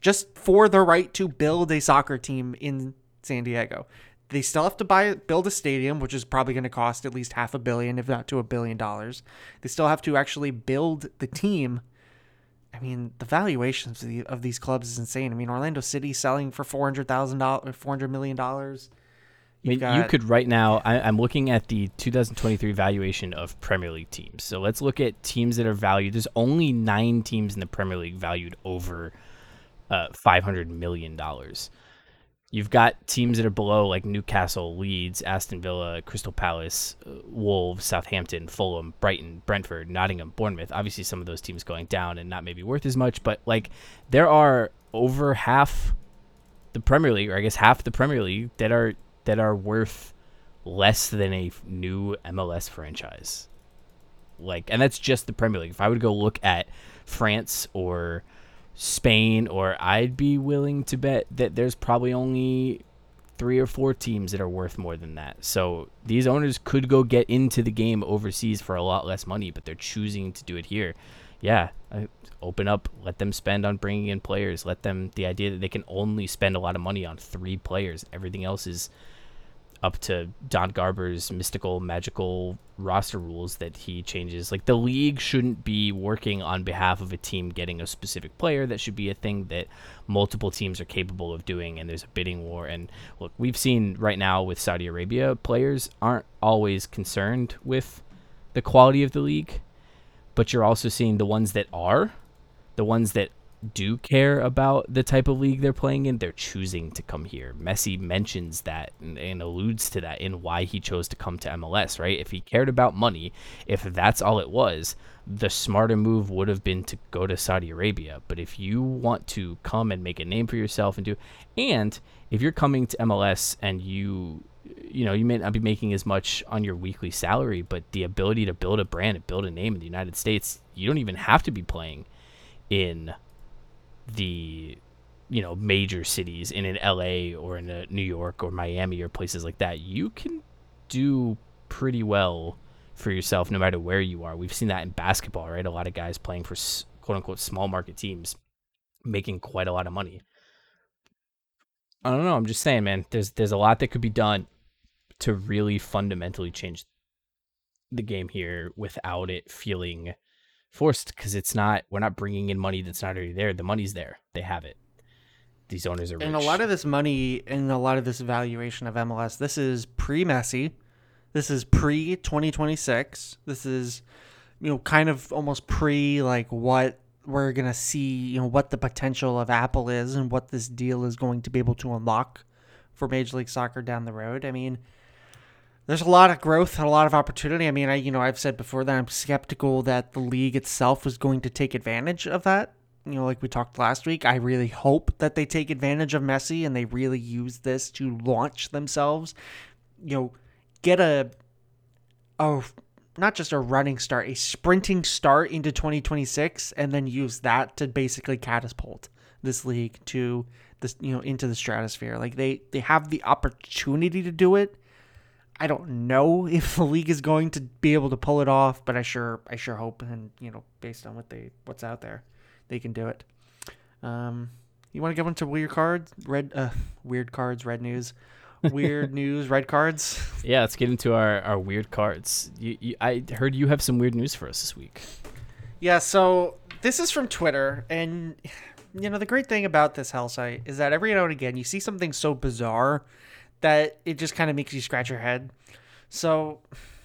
Just for the right to build a soccer team in San Diego. They still have to build a stadium, which is probably going to cost at least $500 million, if not to $1 billion. They still have to actually build the team. I mean, the valuations of these clubs is insane. I mean, Orlando City selling for $400 million. I mean, you could right now, I'm looking at the 2023 valuation of Premier League teams. So let's look at teams that are valued. There's only 9 teams in the Premier League valued over $500 million. You've got teams that are below, like Newcastle, Leeds, Aston Villa, Crystal Palace, Wolves, Southampton, Fulham, Brighton, Brentford, Nottingham, Bournemouth. Obviously, some of those teams going down and not maybe worth as much, but like there are over half the Premier League, or I guess half the Premier League, that are worth less than a new MLS franchise. Like, and that's just the Premier League. If I would go look at France or Spain, or I'd be willing to bet that there's probably only 3 or 4 teams that are worth more than that. So these owners could go get into the game overseas for a lot less money, but they're choosing to do it here. Yeah, open up, let them spend on bringing in players, let them, the idea that they can only spend a lot of money on 3 players, everything else is up to Don Garber's mystical, magical roster rules that he changes. Like, the league shouldn't be working on behalf of a team getting a specific player. That should be a thing that multiple teams are capable of doing, and there's a bidding war. And look, we've seen right now with Saudi Arabia, players aren't always concerned with the quality of the league, but you're also seeing the ones that are, the ones that do care about the type of league they're playing in, they're choosing to come here. Messi mentions that and alludes to that in why he chose to come to MLS, right? If he cared about money, if that's all it was, the smarter move would have been to go to Saudi Arabia. But if you want to come and make a name for yourself and do, and if you're coming to MLS and you know, you may not be making as much on your weekly salary, but the ability to build a brand and build a name in the United States, you don't even have to be playing in the, you know, major cities in an LA or in a New York or Miami or places like that. You can do pretty well for yourself no matter where you are. We've seen that in basketball, right? A lot of guys playing for quote unquote small market teams making quite a lot of money. I don't know. I'm just saying, man, there's a lot that could be done to really fundamentally change the game here without it feeling forced, because it's not, we're not bringing in money that's not already there. The money's there. They have it. These owners are rich. And a lot of this money and a lot of this valuation of MLS, this is pre-Messi. This is pre-2026. This is, you know, kind of almost pre, like, what we're going to see, you know, what the potential of Apple is and what this deal is going to be able to unlock for Major League Soccer down the road. I mean, there's a lot of growth and a lot of opportunity. I mean, I've said before that I'm skeptical that the league itself is going to take advantage of that. You know, like we talked last week, I really hope that they take advantage of Messi and they really use this to launch themselves, you know, get a not just a running start, a sprinting start into 2026, and then use that to basically catapult this league to this, you know, into the stratosphere. Like, they have the opportunity to do it. I don't know if the league is going to be able to pull it off, but I sure hope, and, you know, based on what's out there, they can do it. You want to go into weird news, red cards? Yeah, let's get into our weird cards. I heard you have some weird news for us this week. Yeah, so this is from Twitter, and, you know, the great thing about this hell site is that every now and again you see something so bizarre that it just kind of makes you scratch your head. So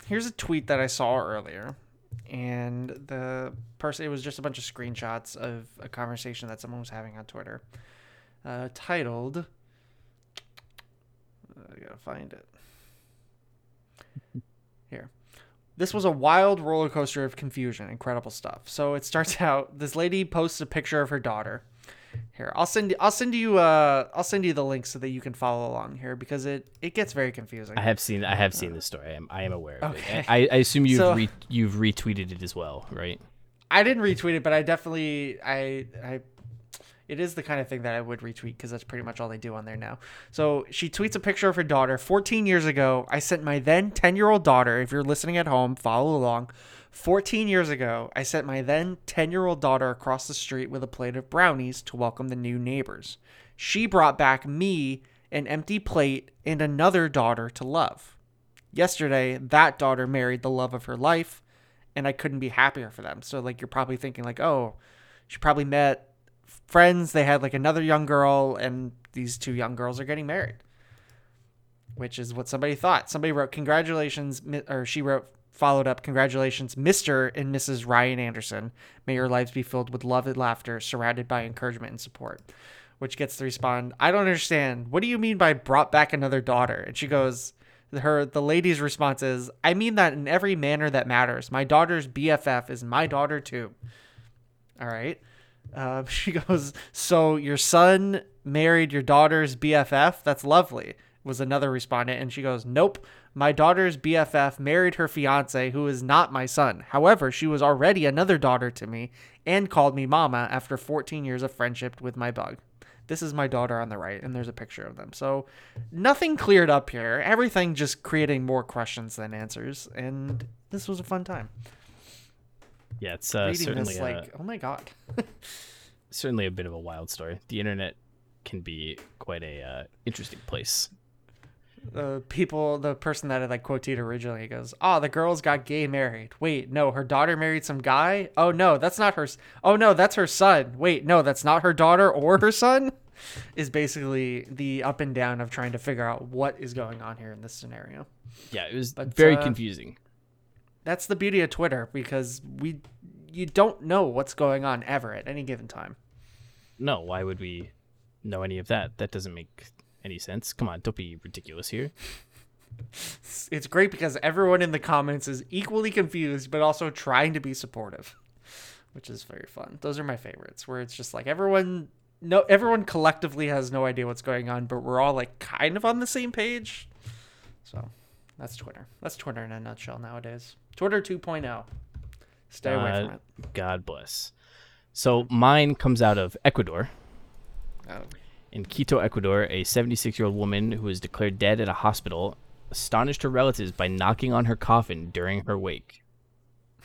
here's a tweet that I saw earlier, and the person, it was just a bunch of screenshots of a conversation that someone was having on Twitter, titled, I gotta find it here. This was a wild roller coaster of confusion, incredible stuff. So it starts out, this lady posts a picture of her daughter, Here, I'll send you the link so that you can follow along here, because it gets very confusing. I have seen this story. I am aware of it. I assume you've retweeted it as well, right? I didn't retweet it, but I definitely it is the kind of thing that I would retweet, because that's pretty much all they do on there now. So she tweets a picture of her daughter. 14 years ago, I sent my then 10-year-old daughter. If you're listening at home, follow along. 14 years ago, I sent my then 10-year-old daughter across the street with a plate of brownies to welcome the new neighbors. She brought back me an empty plate and another daughter to love. Yesterday, that daughter married the love of her life, and I couldn't be happier for them. So, like, you're probably thinking, like, oh, she probably met friends, they had like another young girl, and these two young girls are getting married, which is what somebody thought. Somebody wrote, congratulations, or she wrote, followed up, congratulations, Mr. and Mrs. Ryan Anderson. May your lives be filled with love and laughter, surrounded by encouragement and support. Which gets to respond, I don't understand. What do you mean by brought back another daughter? And she goes, the lady's response is, I mean that in every manner that matters. My daughter's BFF is my daughter too. All right. She goes, so your son married your daughter's BFF? That's lovely, was another respondent. And she goes, nope, my daughter's BFF married her fiance, who is not my son. However, she was already another daughter to me and called me mama after 14 years of friendship with my bug. This is my daughter on the right, and there's a picture of them. So nothing cleared up here. Everything just creating more questions than answers. And this was a fun time. Yeah, it's certainly this, like, oh my god, certainly a bit of a wild story. The internet can be quite a interesting place. The person that had like quoted originally goes, "Oh, the girls got gay married. Wait, no, her daughter married some guy. Oh no, that's not her. Oh no, that's her son. Wait, no, that's not her daughter or her son." Is basically the up and down of trying to figure out what is going on here in this scenario. Yeah, it was very confusing. That's the beauty of Twitter, because you don't know what's going on ever at any given time. No, why would we know any of that? That doesn't make any sense. Come on, don't be ridiculous here. It's great because everyone in the comments is equally confused, but also trying to be supportive, which is very fun. Those are my favorites, where it's just like everyone collectively has no idea what's going on, but we're all like kind of on the same page. So that's Twitter. That's Twitter in a nutshell nowadays. Twitter 2.0. Stay away from it. God bless. So mine comes out of Ecuador. Oh. In Quito, Ecuador, a 76-year-old woman who was declared dead at a hospital astonished her relatives by knocking on her coffin during her wake.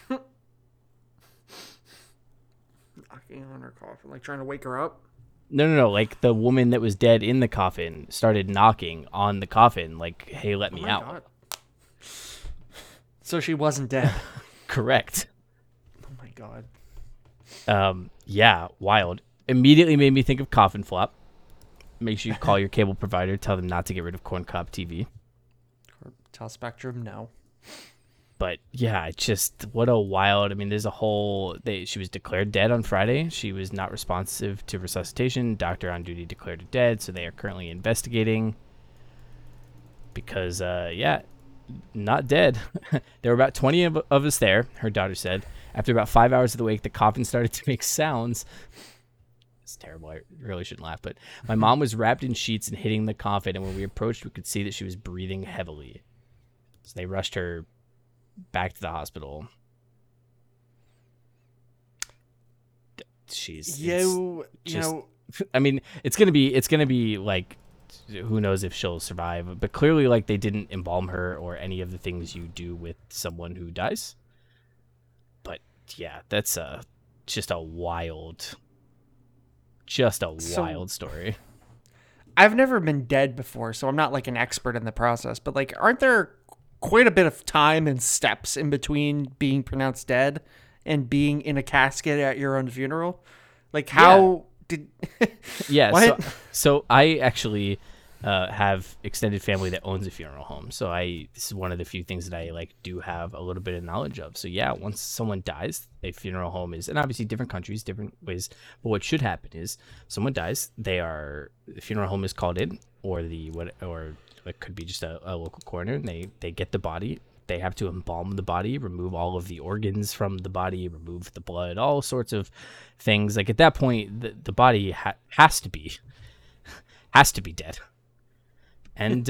Knocking on her coffin? Like trying to wake her up? No. Like the woman that was dead in the coffin started knocking on the coffin like, hey, let me out. God. So she wasn't dead. Correct. Oh my god. Yeah, wild. Immediately made me think of Coffin Flop. Make sure you call your cable provider, tell them not to get rid of Corncob TV. Or tell Spectrum no. But yeah, just what a wild. I mean, there's a whole. She was declared dead on Friday. She was not responsive to resuscitation. Doctor on duty declared her dead, so they are currently investigating. Because not dead. There were about 20 of us there, her daughter said. After about 5 hours of the wake, the coffin started to make sounds. It's terrible. I really shouldn't laugh, but my mom was wrapped in sheets and hitting the coffin, and when we approached, we could see that she was breathing heavily. So they rushed her back to the hospital. She's I mean, it's gonna be like, who knows if she'll survive, but clearly like they didn't embalm her or any of the things you do with someone who dies. But yeah, that's just a wild story. I've never been dead before, so I'm not like an expert in the process, but like, aren't there quite a bit of time and steps in between being pronounced dead and being in a casket at your own funeral? Like, how yeah. So I actually have extended family that owns a funeral home, so this is one of the few things that I like do have a little bit of knowledge of. So yeah, once someone dies, a funeral home is, and obviously different countries, different ways, but what should happen is someone dies, the funeral home is called in, or it could be just a local coroner, and they get the body, They have to embalm the body, remove all of the organs from the body, remove the blood, all sorts of things. Like, at that point, the body has to be dead. And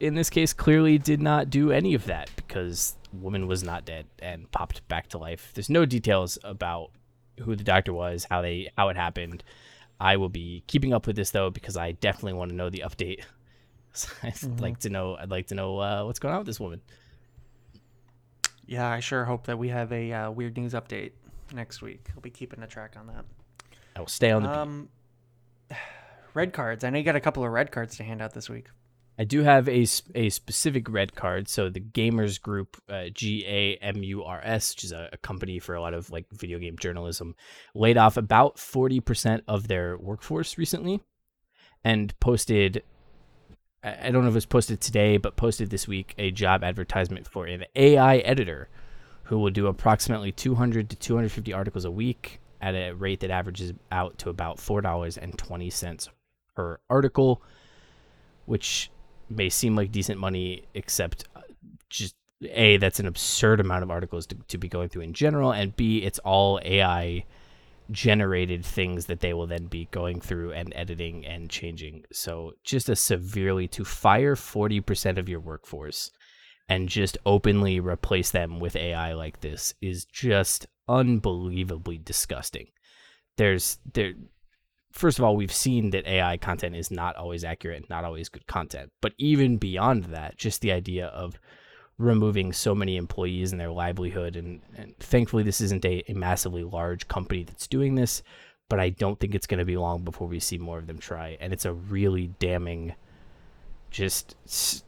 in this case, clearly did not do any of that, because the woman was not dead and popped back to life. There's no details about who the doctor was, how it happened. I will be keeping up with this, though, because I definitely want to know the update. I'd like to know what's going on with this woman. Yeah, I sure hope that we have a weird news update next week. I'll be keeping a track on that. I will stay on the beat. Red cards. I know you got a couple of red cards to hand out this week. I do have a specific red card. So the Gamers Group, GAMURS, which is a company for a lot of like video game journalism, laid off about 40% of their workforce recently, and posted, I don't know if it was posted today, but posted this week, a job advertisement for an AI editor who will do approximately 200 to 250 articles a week at a rate that averages out to about $4.20 per article, which may seem like decent money, except just A, that's an absurd amount of articles to be going through in general, and B, it's all AI generated things that they will then be going through and editing and changing. So just to fire 40% of your workforce and just openly replace them with AI like this is just unbelievably disgusting. First of all, we've seen that AI content is not always accurate, not always good content, but even beyond that, just the idea of removing so many employees and their livelihood. And thankfully, this isn't a massively large company that's doing this, but I don't think it's going to be long before we see more of them try. And it's a really damning just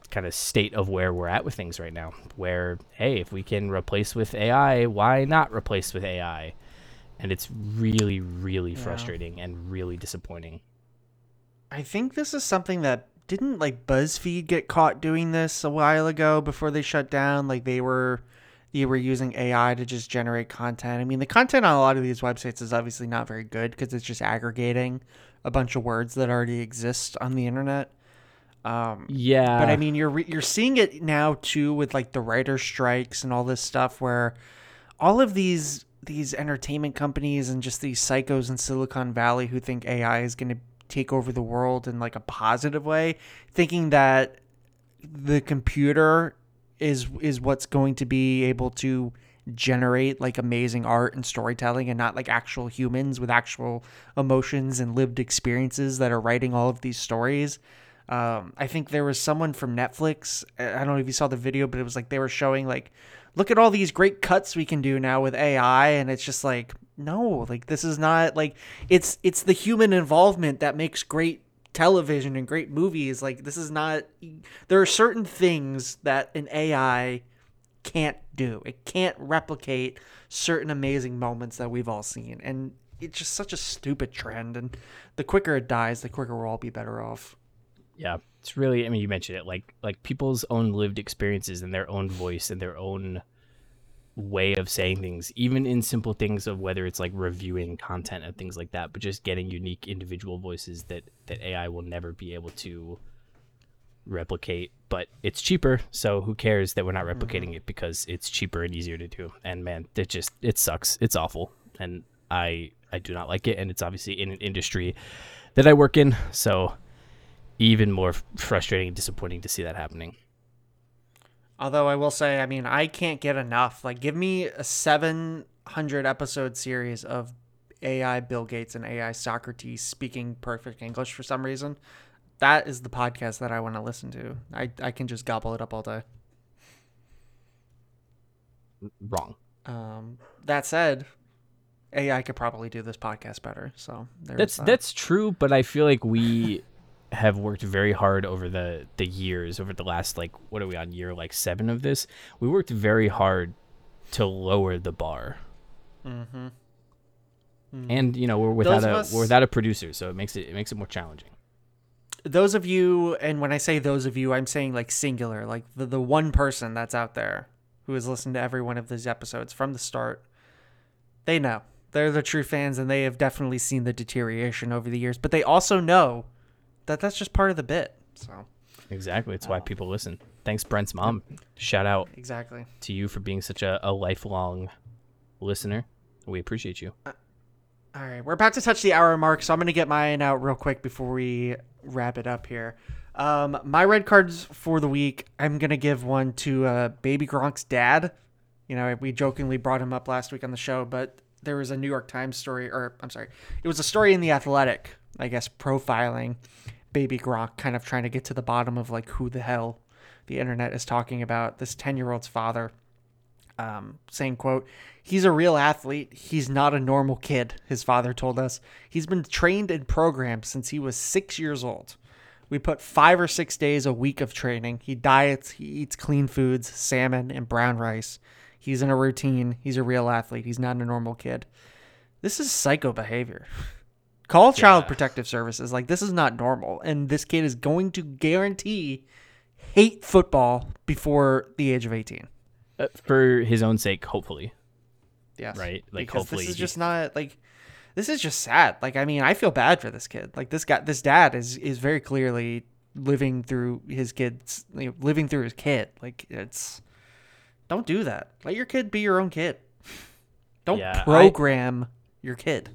kind of state of where we're at with things right now, where, hey, if we can replace with AI, why not replace with AI? And it's really, really frustrating and really disappointing. I think this is something that didn't like BuzzFeed get caught doing this a while ago before they shut down? Like they were using AI to just generate content. I mean, the content on a lot of these websites is obviously not very good because it's just aggregating a bunch of words that already exist on the internet. Yeah. But I mean, you're seeing it now too with like the writer strikes and all this stuff, where all of these entertainment companies and just these psychos in Silicon Valley who think AI is going to take over the world in like a positive way, thinking that the computer is what's going to be able to generate like amazing art and storytelling, and not like actual humans with actual emotions and lived experiences that are writing all of these stories. I think there was someone from Netflix, I don't know if you saw the video, but it was like they were showing like, look at all these great cuts we can do now with AI. And it's just like, no, like this is not like, it's the human involvement that makes great television and great movies. Like this is not, there are certain things that an AI can't do. It can't replicate certain amazing moments that we've all seen. And it's just such a stupid trend. And the quicker it dies, the quicker we'll all be better off. Yeah, it's really, I mean, you mentioned it, like people's own lived experiences and their own voice and their own way of saying things, even in simple things of whether it's like reviewing content and things like that, but just getting unique individual voices that AI will never be able to replicate. But it's cheaper, so who cares that we're not replicating it, because it's cheaper and easier to do. And man, it sucks. It's awful. And I do not like it. And it's obviously in an industry that I work in, so even more frustrating and disappointing to see that happening. Although I will say, I mean, I can't get enough. Like, give me a 700 episode series of AI Bill Gates and AI Socrates speaking perfect English for some reason. That is the podcast that I want to listen to. I can just gobble it up all day. Wrong. That said, AI could probably do this podcast better. So that's true, but I feel like we have worked very hard over the years, over the last, like, what are we on, year like 7 of this? We worked very hard to lower the bar. And you know, we're without a producer, so it makes it more challenging. Those of you, and when I say those of you, I'm saying like singular, like the one person that's out there who has listened to every one of these episodes from the start, they know they're the true fans, and they have definitely seen the deterioration over the years, but they also know that's just part of the bit. So Exactly. It's why people listen. Thanks, Brent's mom. Shout out exactly to you for being such a lifelong listener. We appreciate you. All right. We're about to touch the hour mark, so I'm going to get mine out real quick before we wrap it up here. My red cards for the week, I'm going to give one to Baby Gronk's dad. You know, we jokingly brought him up last week on the show, but there was a New York Times story, or I'm sorry, it was a story in The Athletic, I guess, profiling Baby Gronk, kind of trying to get to the bottom of, like, who the hell the internet is talking about. This 10-year-old's father saying, quote, "He's a real athlete. He's not a normal kid," his father told us. "He's been trained and programmed since he was 6 years old. We put 5 or 6 days a week of training. He diets, he eats clean foods, salmon and brown rice. He's in a routine. He's a real athlete. He's not a normal kid." This is psycho behavior. Call Child Protective Services. Like, this is not normal. And this kid is going to guarantee hate football before the age of 18. For his own sake, hopefully. Yes. Right? Like, because hopefully. This is just not, like, this is just sad. Like, I mean, I feel bad for this kid. Like, this guy, this dad is very clearly living through his kids, you know, living through his kid. Like, it's... Don't do that. Let your kid be your own kid. Don't program your kid.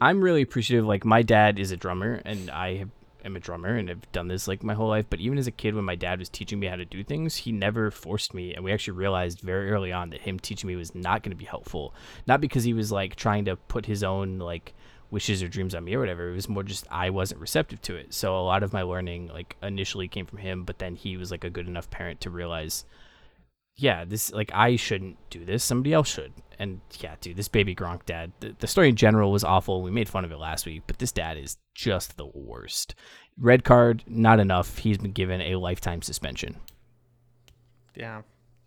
I'm really appreciative. Like, my dad is a drummer, and I am a drummer, and I've done this, like, my whole life. But even as a kid, when my dad was teaching me how to do things, he never forced me. And we actually realized very early on that him teaching me was not going to be helpful. Not because he was, like, trying to put his own, like, wishes or dreams on me or whatever. It was more just I wasn't receptive to it. So a lot of my learning, like, initially came from him, but then he was, like, a good enough parent to realize, yeah, this, like, I shouldn't do this. Somebody else should. And yeah, dude, this Baby Gronk dad, the story in general was awful. We made fun of it last week, but this dad is just the worst. Red card, not enough. He's been given a lifetime suspension. Yeah.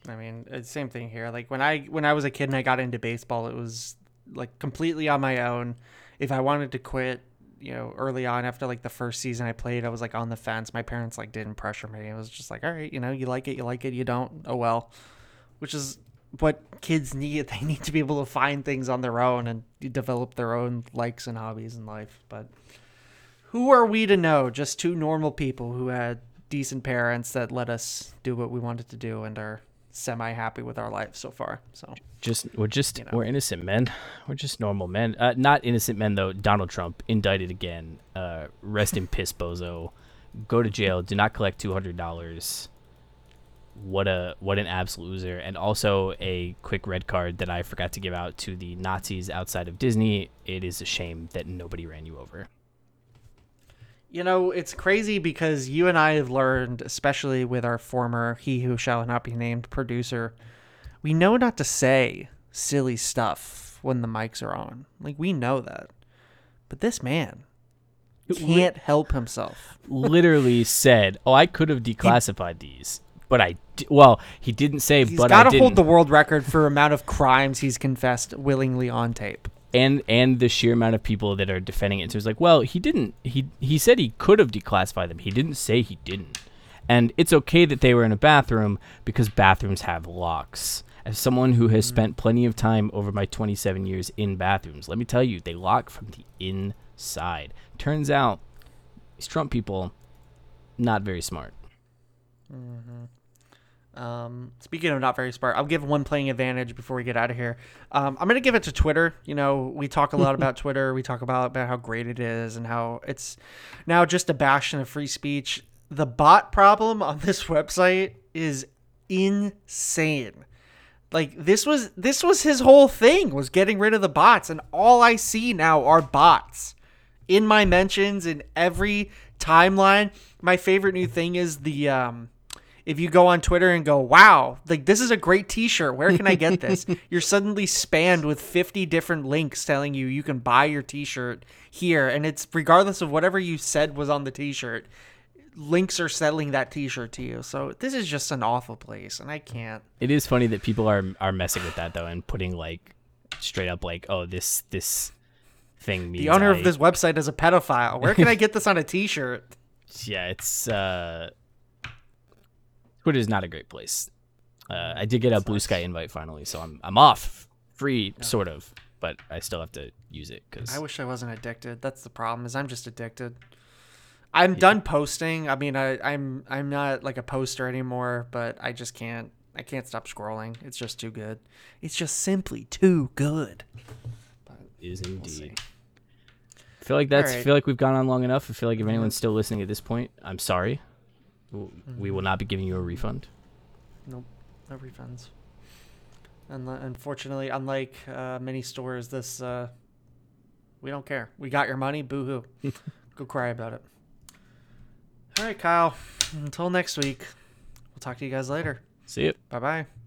I mean, it's same thing here. Like, when I was a kid and I got into baseball, it was, like, completely on my own. If I wanted to quit, you know, early on after, like, the first season I played, I was, like, on the fence. My parents, like, didn't pressure me. It was just like, all right, you know, you like it, you don't, oh well. Which is what kids need. They need to be able to find things on their own and develop their own likes and hobbies in life. But who are we to know? Just two normal people who had decent parents that let us do what we wanted to do and are semi-happy with our life so far. So we're just you know, we're innocent men. We're just normal men. Not innocent men, though. Donald Trump indicted again. Rest in piss, bozo. Go to jail. Do not collect $200. What an absolute loser. And also a quick red card that I forgot to give out to the Nazis outside of Disney. It is a shame that nobody ran you over. You know, it's crazy because you and I have learned, especially with our former He Who Shall Not Be Named producer, we know not to say silly stuff when the mics are on. Like, we know that. But this man can't help himself. Literally said, oh, I could have declassified these. But he didn't say, but I didn't. He's got to hold the world record for amount of crimes he's confessed willingly on tape. And the sheer amount of people that are defending it. So it's like, well, he didn't. He said he could have declassified them. He didn't say he didn't. And it's okay that they were in a bathroom because bathrooms have locks. As someone who has spent plenty of time over my 27 years in bathrooms, let me tell you, they lock from the inside. Turns out, these Trump people, not very smart. Mm-hmm. Speaking of not very smart, I'll give one playing advantage before we get out of here. I'm going to give it to Twitter. You know, we talk a lot about Twitter. We talk about how great it is and how it's now just a bastion of free speech. The bot problem on this website is insane. Like, this was his whole thing, was getting rid of the bots. And all I see now are bots in my mentions, in every timeline. My favorite new thing is the, if you go on Twitter and go, wow, like, this is a great t-shirt, where can I get this? You're suddenly spammed with 50 different links telling you you can buy your t-shirt here. And it's regardless of whatever you said was on the t-shirt, links are selling that t-shirt to you. So this is just an awful place, and I can't. It is funny that people are messing with that, though, and putting, like, straight up, like, oh, this thing means the owner of this website is a pedophile. Where can I get this on a t-shirt? Yeah, it's... Twitter is not a great place. I did get a Blue Sky invite finally, so I'm off free, sort of, but I still have to use it because I wish I wasn't addicted. That's the problem, is I'm just addicted. I'm done posting. I mean, I'm not like a poster anymore, but I just can't. I can't stop scrolling. It's just too good. It's just simply too good. But it is indeed. I feel like that's. Right. I feel like we've gone on long enough. I feel like if anyone's still listening at this point, I'm sorry. We will not be giving you a refund. Nope, no refunds. And unfortunately, unlike many stores, this we don't care. We got your money. Boo hoo. Go cry about it. All right, Kyle. Until next week, we'll talk to you guys later. See you. Bye-bye.